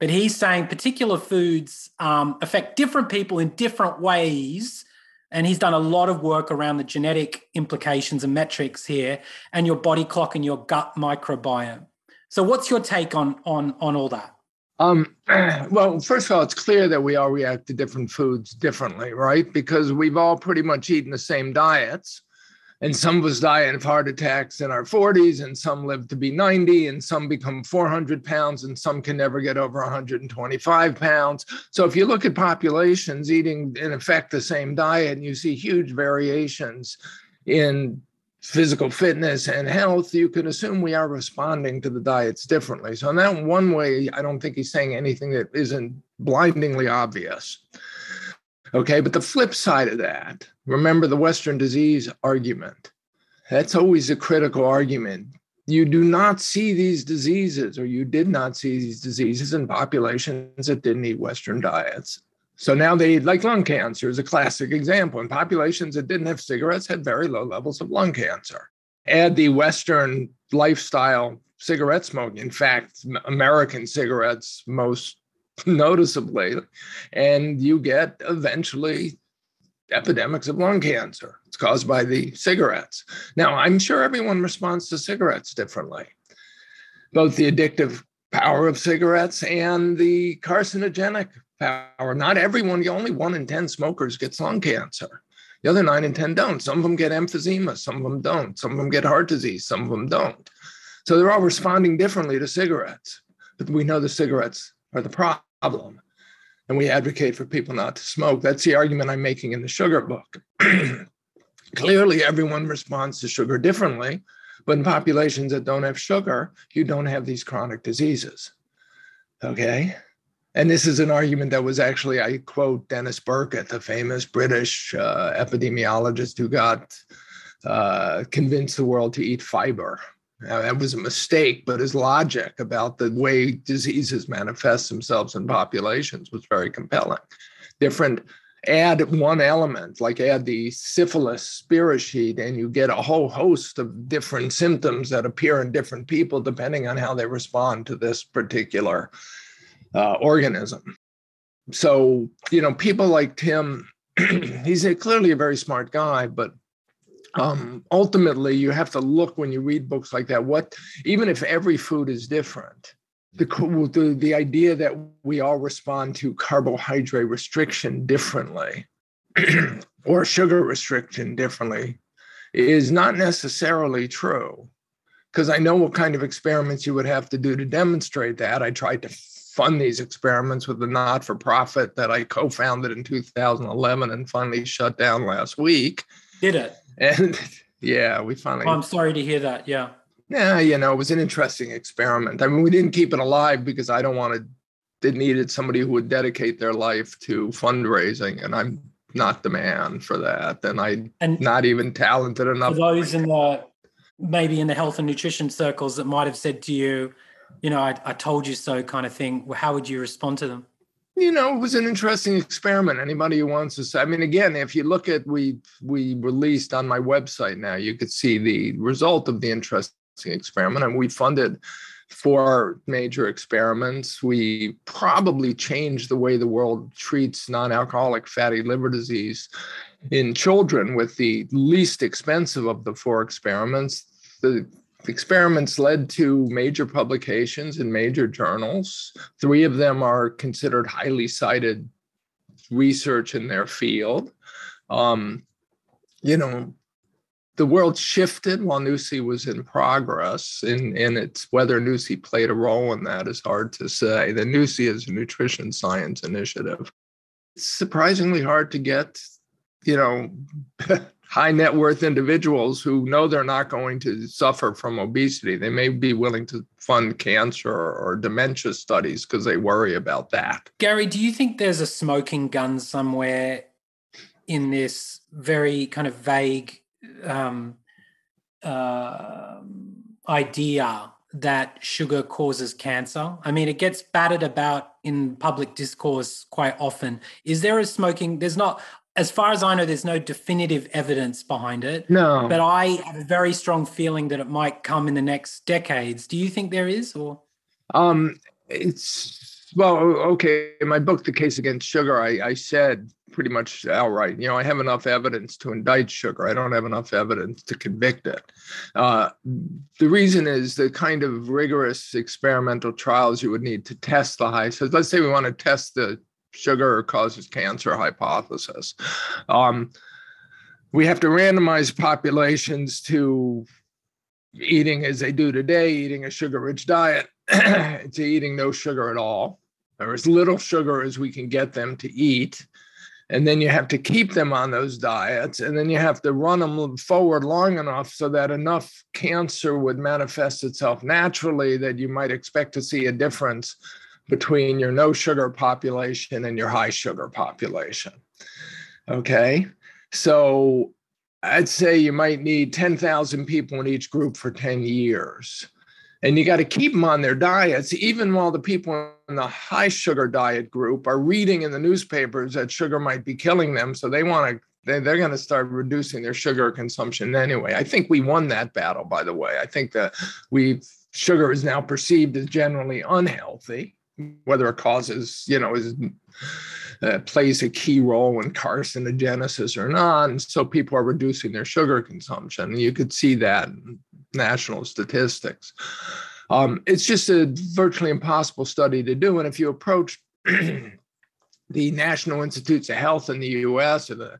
But he's saying particular foods um, affect different people in different ways. And he's done a lot of work around the genetic implications and metrics here, and your body clock and your gut microbiome. So what's your take on, on, on all that? Um, well, first of all, it's clear that we all react to different foods differently, right? Because we've all pretty much eaten the same diets. And some of us die of heart attacks in our forties, and some live to be ninety, and some become four hundred pounds, and some can never get over one hundred twenty-five pounds. So if you look at populations eating, in effect, the same diet, and you see huge variations in physical fitness and health, you can assume we are responding to the diets differently. So in that one way, I don't think he's saying anything that isn't blindingly obvious. Okay, but the flip side of that, remember the Western disease argument. That's always a critical argument. You do not see these diseases, or you did not see these diseases in populations that didn't eat Western diets. So now they eat, like lung cancer is a classic example. And populations that didn't have cigarettes had very low levels of lung cancer. Add the Western lifestyle cigarette smoking. In fact, American cigarettes most noticeably, and you get eventually epidemics of lung cancer. It's caused by the cigarettes. Now, I'm sure everyone responds to cigarettes differently, both the addictive power of cigarettes and the carcinogenic power. Not everyone, only one in ten smokers gets lung cancer. The other nine in ten don't. Some of them get emphysema, some of them don't. Some of them get heart disease, some of them don't. So they're all responding differently to cigarettes, but we know the cigarettes are the problem. And we advocate for people not to smoke. That's the argument I'm making in the sugar book. Clearly, everyone responds to sugar differently, but in populations that don't have sugar, you don't have these chronic diseases. Okay? And this is an argument that was actually, I quote Dennis Burkitt, the famous British uh, epidemiologist who got uh, convinced the world to eat fiber. Now, that was a mistake, but his logic about the way diseases manifest themselves in populations was very compelling. Different, add one element, like add the syphilis spirochete, and you get a whole host of different symptoms that appear in different people depending on how they respond to this particular uh, organism. So, you know, people like Tim, he's a, clearly a very smart guy, but um, ultimately you have to look when you read books like that, what, even if every food is different, the, the, the idea that we all respond to carbohydrate restriction differently or sugar restriction differently is not necessarily true. Because I know what kind of experiments you would have to do to demonstrate that. I tried to fund these experiments with the not-for-profit that I co-founded in two thousand eleven and finally shut down last week. Did it? And yeah, we finally... Oh, I'm sorry to hear that, yeah. Yeah, you know, it was an interesting experiment. I mean, we didn't keep it alive because I don't want to... It needed somebody who would dedicate their life to fundraising, and I'm not the man for that. And I'm and not even talented enough. For those in the... maybe in the health and nutrition circles that might have said to you, you know, I, I told you so kind of thing, how would you respond to them? You know, it was an interesting experiment. Anybody who wants to say, I mean, again, if you look at, we we released on my website now, you could see the result of the interesting experiment. And we funded four major experiments. We probably changed the way the world treats non-alcoholic fatty liver disease in children with the least expensive of the four experiments. The experiments led to major publications in major journals. Three of them are considered highly cited research in their field. Um, you know, the world shifted while NUSI was in progress, and, and it's whether NUSI played a role in that is hard to say. The NUSI is a nutrition science initiative. It's surprisingly hard to get, you know, high net worth individuals who know they're not going to suffer from obesity. They may be willing to fund cancer or dementia studies because they worry about that. Gary, do you think there's a smoking gun somewhere in this very kind of vague um, uh, idea that sugar causes cancer? I mean, it gets batted about in public discourse quite often. Is there a smoking? There's not... As far as I know, there's no definitive evidence behind it. No. But I have a very strong feeling that it might come in the next decades. Do you think there is? Or, um, it's, well, okay. In my book, The Case Against Sugar, I, I said pretty much outright, you know, I have enough evidence to indict sugar. I don't have enough evidence to convict it. Uh, the reason is the kind of rigorous experimental trials you would need to test the high. So let's say we want to test the sugar causes cancer hypothesis. Um, we have to randomize populations to eating as they do today, eating a sugar-rich diet, to eating no sugar at all, or as little sugar as we can get them to eat. And then you have to keep them on those diets, and then you have to run them forward long enough so that enough cancer would manifest itself naturally that you might expect to see a difference between your no sugar population and your high sugar population. Okay. So I'd say you might need ten thousand people in each group for ten years. And you got to keep them on their diets, even while the people in the high sugar diet group are reading in the newspapers that sugar might be killing them. So they want to, they're going to start reducing their sugar consumption anyway. I think we won that battle, by the way. I think that we've, sugar is now perceived as generally unhealthy. Whether it causes, you know, is uh, plays a key role in carcinogenesis or not. And so people are reducing their sugar consumption. And you could see that in national statistics. Um, it's just a virtually impossible study to do. And if you approach the National Institutes of Health in the U S or the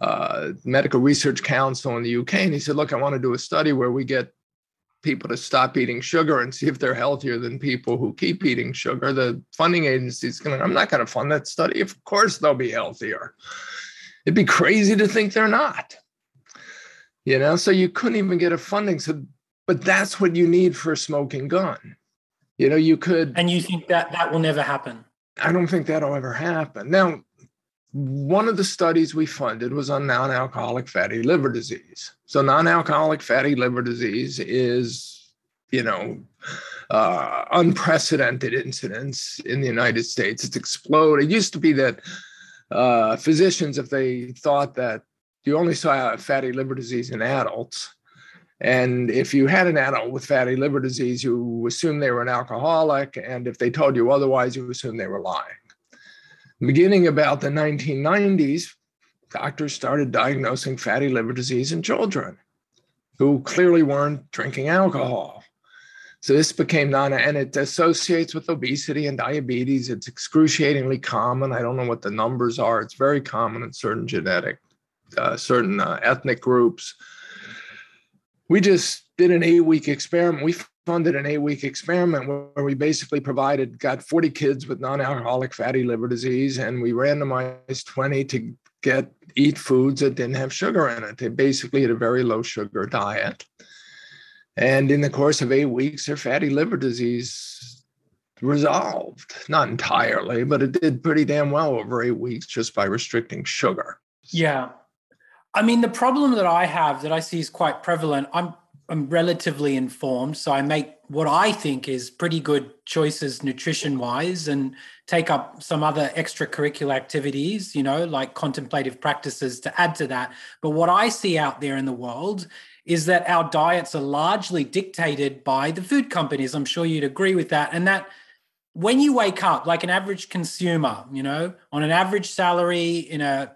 uh, Medical Research Council in the U K, and he said, look, I want to do a study where we get people to stop eating sugar and see if they're healthier than people who keep eating sugar, the funding agency's going to, I'm not going to fund that study. Of course, they'll be healthier. It'd be crazy to think they're not, you know, so you couldn't even get a funding. So, but that's what you need for a smoking gun. You know, you could. And you think that that will never happen? I don't think that'll ever happen. Now, one of the studies we funded was on non-alcoholic fatty liver disease. So non-alcoholic fatty liver disease is, you know, uh, unprecedented incidence in the United States. It's exploded. It used to be that uh, physicians, if they thought that you only saw fatty liver disease in adults, And if you had an adult with fatty liver disease, you assumed they were an alcoholic. And if they told you otherwise, you assumed they were lying. Beginning about the nineteen nineties, doctors started diagnosing fatty liver disease in children who clearly weren't drinking alcohol. So this became non, and it associates with obesity and diabetes. It's excruciatingly common. I don't know what the numbers are. It's very common in certain genetic, uh, certain uh, ethnic groups. We just did an eight-week experiment. We funded an eight-week experiment where we basically provided, got forty kids with non-alcoholic fatty liver disease, and we randomized twenty to get eat foods that didn't have sugar in it. They basically had a very low-sugar diet. And in the course of eight weeks, their fatty liver disease resolved. Not entirely, but it did pretty damn well over eight weeks just by restricting sugar. Yeah. I mean, the problem that I have that I see is quite prevalent. I'm I'm relatively informed, so I make what I think is pretty good choices nutrition-wise and take up some other extracurricular activities, you know, like contemplative practices to add to that. But what I see out there in the world is that our diets are largely dictated by the food companies. I'm sure you'd agree with that. And that when you wake up, like an average consumer, you know, on an average salary in a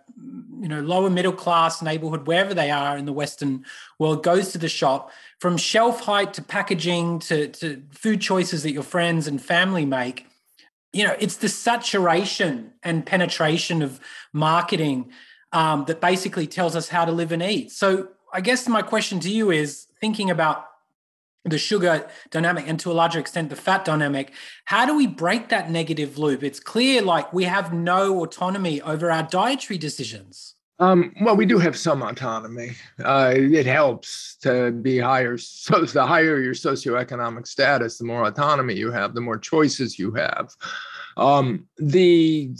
you know, lower middle class neighborhood, wherever they are in the Western world, goes to the shop, from shelf height to packaging to, to food choices that your friends and family make, you know, it's the saturation and penetration of marketing um, that basically tells us how to live and eat. So I guess my question to you is, thinking about the sugar dynamic and to a larger extent the fat dynamic, how do we break that negative loop? It's clear like we have no autonomy over our dietary decisions. Um, well, we do have some autonomy. Uh, it helps to be higher. So the higher your socioeconomic status, the more autonomy you have, the more choices you have. Um, the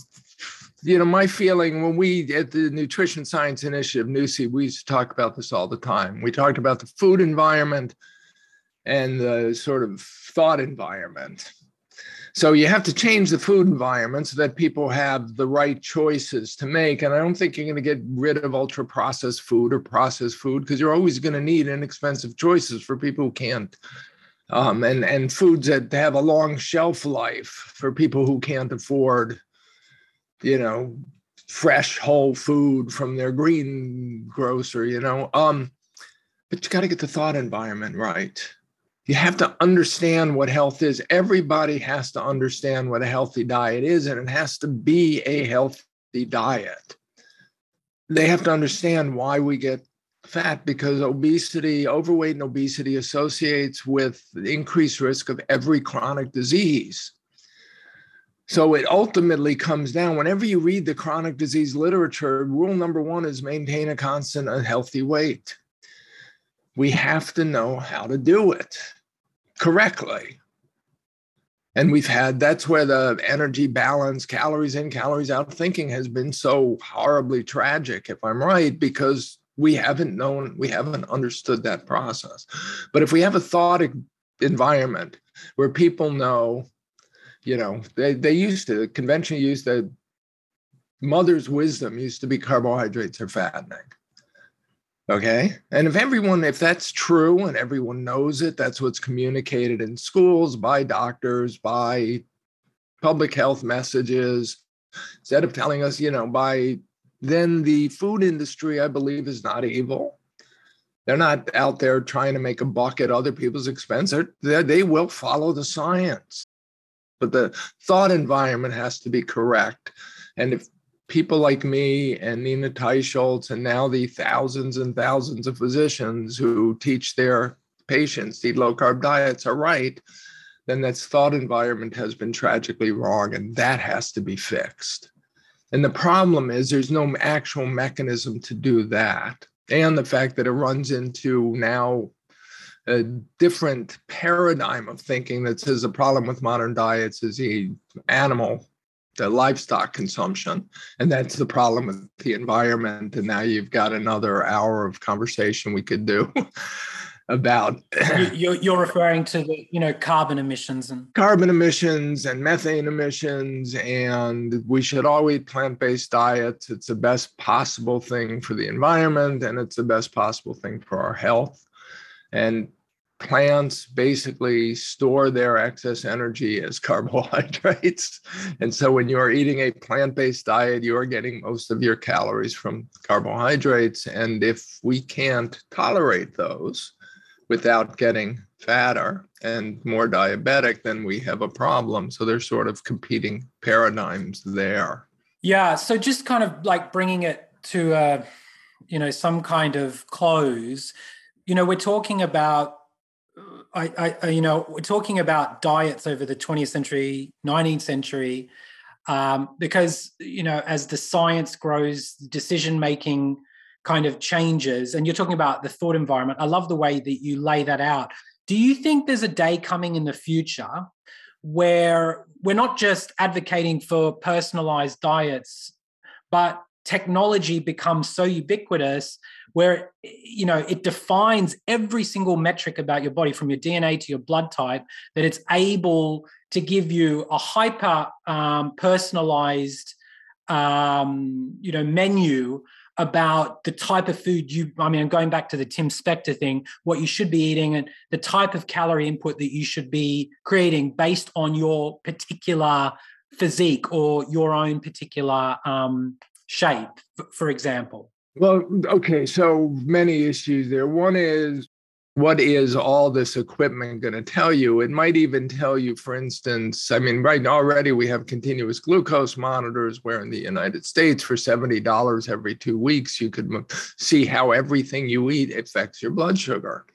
You know, my feeling when we at the Nutrition Science Initiative, NUSI, we used to talk about this all the time. We talked about the food environment and the sort of thought environment. So you have to change the food environment so that people have the right choices to make. And I don't think you're going to get rid of ultra-processed food or processed food, because you're always going to need inexpensive choices for people who can't, um, and, and foods that have a long shelf life for people who can't afford, you know, fresh whole food from their green grocer, you know. Um, but you got to get the thought environment right. You have to understand what health is. Everybody has to understand what a healthy diet is, and it has to be a healthy diet. They have to understand why we get fat, because obesity, overweight and obesity associates with the increased risk of every chronic disease. So it ultimately comes down, whenever you read the chronic disease literature, rule number one is maintain a constant and healthy weight. We have to know how to do it correctly. And we've had, that's where the energy balance, calories in, calories out thinking has been so horribly tragic, if I'm right, because we haven't known, we haven't understood that process. But if we have a thought environment where people know, you know, they, they used to, convention used to, mother's wisdom used to be carbohydrates are fattening. Okay. And if everyone, if that's true and everyone knows it, that's what's communicated in schools, by doctors, by public health messages, instead of telling us, you know, by then the food industry, I believe, is not evil. They're not out there trying to make a buck at other people's expense. They're, they will follow the science. But the thought environment has to be correct. And if people like me and Nina Teicholz, and now the thousands and thousands of physicians who teach their patients the low-carb diets are right, then that thought environment has been tragically wrong, and that has to be fixed. And the problem is there's no actual mechanism to do that. And the fact that it runs into now a different paradigm of thinking that says the problem with modern diets is the animal, the livestock consumption, and that's the problem with the environment. And now you've got another hour of conversation we could do about. You're, you're referring to the, you know, carbon emissions and carbon emissions and methane emissions, and we should always plant-based diets. It's the best possible thing for the environment, and it's the best possible thing for our health. And plants basically store their excess energy as carbohydrates. And so when you're eating a plant-based diet, you're getting most of your calories from carbohydrates. And if we can't tolerate those without getting fatter and more diabetic, then we have a problem. So there's sort of competing paradigms there. Yeah. So just kind of like bringing it to, uh, you know, some kind of close, you know, we're talking about, I, I, you know, we're talking about diets over the twentieth century, nineteenth century, um, because, you know, as the science grows, decision-making kind of changes, and you're talking about the thought environment. I love the way that you lay that out. Do you think there's a day coming in the future where we're not just advocating for personalized diets, but technology becomes so ubiquitous where, you know, it defines every single metric about your body, from your D N A to your blood type, that it's able to give you a hyper um, personalized, um, you know, menu about the type of food you, I mean, I'm going back to the Tim Spector thing, what you should be eating and the type of calorie input that you should be creating based on your particular physique or your own particular um, shape, for example? Well, okay, so many issues there. One is, what is all this equipment going to tell you? It might even tell you, for instance, I mean, right now already we have continuous glucose monitors where in the United States for seventy dollars every two weeks, you could see how everything you eat affects your blood sugar.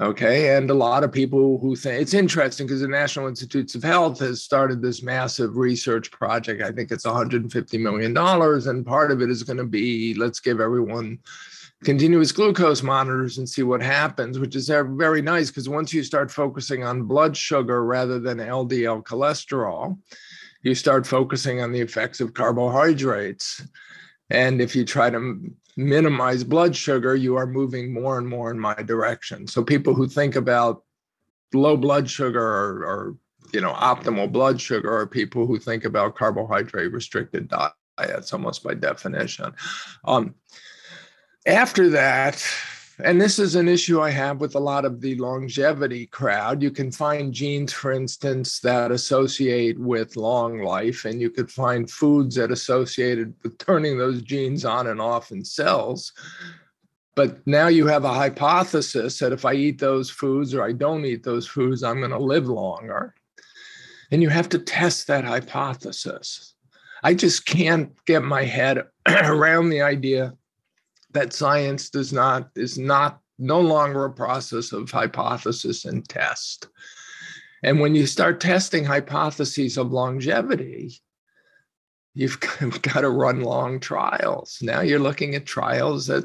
Okay. And a lot of people who think it's interesting because the National Institutes of Health has started this massive research project. I think it's one hundred fifty million dollars. And part of it is going to be, let's give everyone continuous glucose monitors and see what happens, which is very nice because once you start focusing on blood sugar rather than L D L cholesterol, you start focusing on the effects of carbohydrates. And if you try to minimize blood sugar, you are moving more and more in my direction. So people who think about low blood sugar or, or you know, optimal blood sugar are people who think about carbohydrate-restricted diets almost by definition. Um, After that, and this is an issue I have with a lot of the longevity crowd, you can find genes, for instance, that associate with long life, and you could find foods that associated with turning those genes on and off in cells. But now you have a hypothesis that if I eat those foods or I don't eat those foods, I'm going to live longer. And you have to test that hypothesis. I just can't get my head around the idea that science does not, is not no longer a process of hypothesis and test. And when you start testing hypotheses of longevity, you've got to run long trials. Now you're looking at trials that,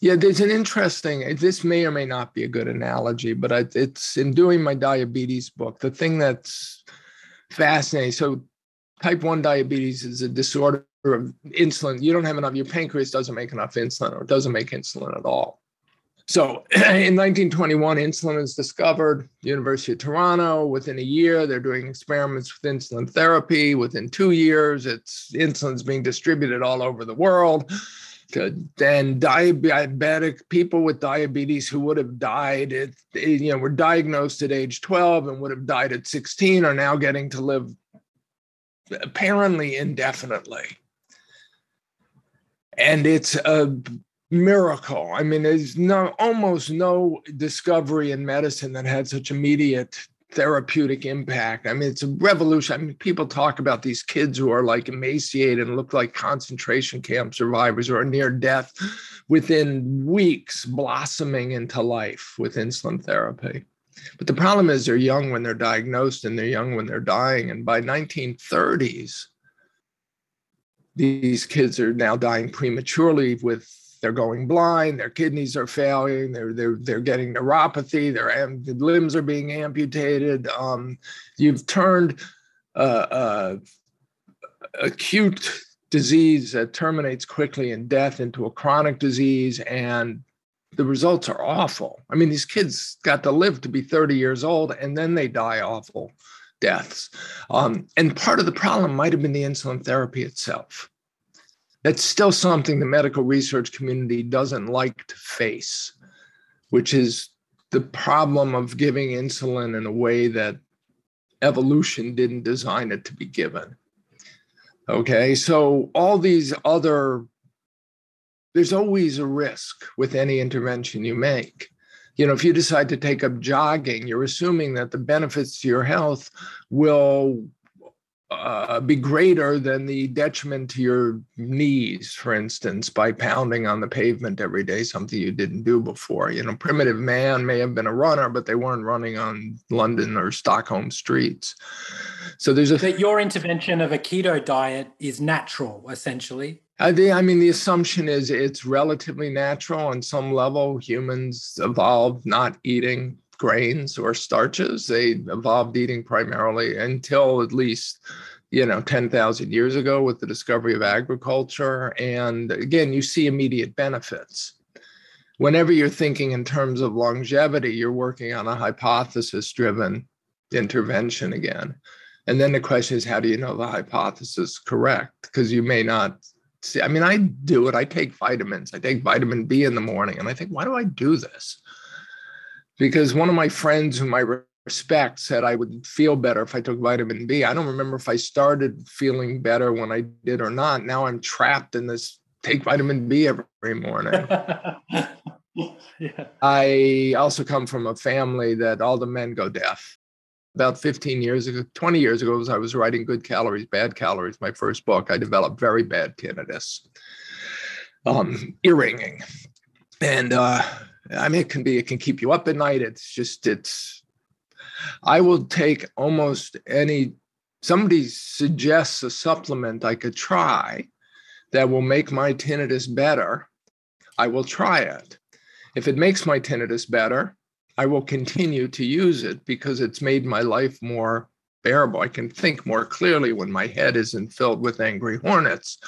yeah, there's an interesting, this may or may not be a good analogy, but it's in doing my diabetes book, the thing that's fascinating. So type one diabetes is a disorder of insulin. You don't have enough, your pancreas doesn't make enough insulin or doesn't make insulin at all. So in nineteen twenty-one, insulin is discovered, University of Toronto. Within a year, they're doing experiments with insulin therapy. Within two years, it's insulin's being distributed all over the world. Then diabetic people with diabetes who would have died at, you know, were diagnosed at age twelve and would have died at sixteen are now getting to live apparently indefinitely. And it's a miracle. I mean, there's no, almost no discovery in medicine that had such immediate therapeutic impact. I mean, it's a revolution. I mean, people talk about these kids who are like emaciated and look like concentration camp survivors or are near death within weeks blossoming into life with insulin therapy. But the problem is they're young when they're diagnosed and they're young when they're dying. And by nineteen thirties, these kids are now dying prematurely with, they're going blind, their kidneys are failing, they're they're, they're getting neuropathy, their, their limbs are being amputated. Um, you've turned uh, uh, acute disease that terminates quickly in death into a chronic disease, and the results are awful. I mean, these kids got to live to be thirty years old, and then they die awful deaths. Um, and part of the problem might have been the insulin therapy itself. That's still something the medical research community doesn't like to face. which is the problem of giving insulin in a way that evolution didn't design it to be given. Okay, so all these other, there's always a risk with any intervention you make. You know, if you decide to take up jogging, you're assuming that the benefits to your health will uh, be greater than the detriment to your knees, for instance, by pounding on the pavement every day, something you didn't do before. You know, primitive man may have been a runner, but they weren't running on London or Stockholm streets. So there's a... That your intervention of a keto diet is natural, essentially. I mean, the assumption is it's relatively natural on some level. Humans evolved not eating grains or starches. They evolved eating primarily until at least, you know, ten thousand years ago with the discovery of agriculture. And again, you see immediate benefits. Whenever you're thinking in terms of longevity, you're working on a hypothesis-driven intervention again. And then the question is, how do you know the hypothesis is correct? Because you may not... See, I mean, I do it. I take vitamins. I take vitamin B in the morning. And I think, why do I do this? Because one of my friends whom I respect said I would feel better if I took vitamin B. I don't remember if I started feeling better when I did or not. Now I'm trapped in this take vitamin B every morning. Yeah. I also come from a family that all the men go deaf. About fifteen years ago, twenty years ago, as I was writing Good Calories, Bad Calories, my first book, I developed very bad tinnitus, um, ear ringing. And uh, I mean, it can be, it can keep you up at night. It's just, it's, I will take almost any, somebody suggests a supplement I could try that will make my tinnitus better. I will try it. If it makes my tinnitus better, I will continue to use it because it's made my life more bearable. I can think more clearly when my head isn't filled with angry hornets.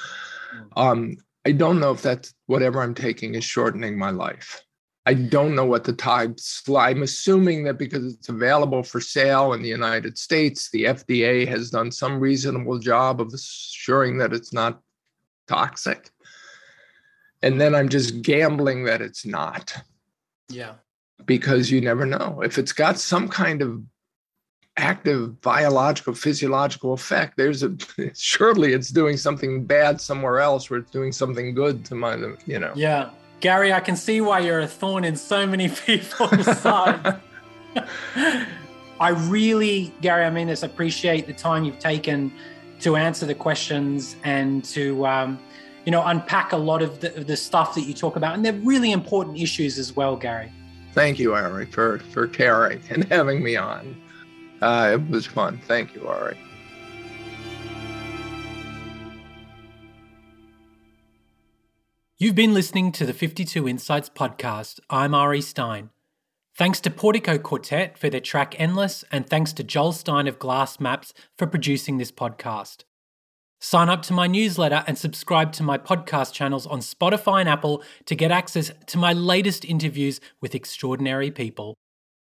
Um, I don't know if that's whatever I'm taking is shortening my life. I don't know what the time slide. I'm assuming that because it's available for sale in the United States, the F D A has done some reasonable job of assuring that it's not toxic. And then I'm just gambling that it's not. Yeah. Because you never know. If it's got some kind of active biological, physiological effect, there's a surely it's doing something bad somewhere else where it's doing something good to my, you know. Yeah. Gary, I can see why you're a thorn in so many people's sides. I really, Gary, I mean this, appreciate the time you've taken to answer the questions and to, um, you know, unpack a lot of the, the stuff that you talk about. And they're really important issues as well, Gary. Thank you, Ari, for, for caring and having me on. Uh, it was fun. Thank you, Ari. You've been listening to the fifty-two Insights podcast. I'm Ari Stein. Thanks to Portico Quartet for their track Endless, and thanks to Joel Stein of Glass Maps for producing this podcast. Sign up to my newsletter and subscribe to my podcast channels on Spotify and Apple to get access to my latest interviews with extraordinary people.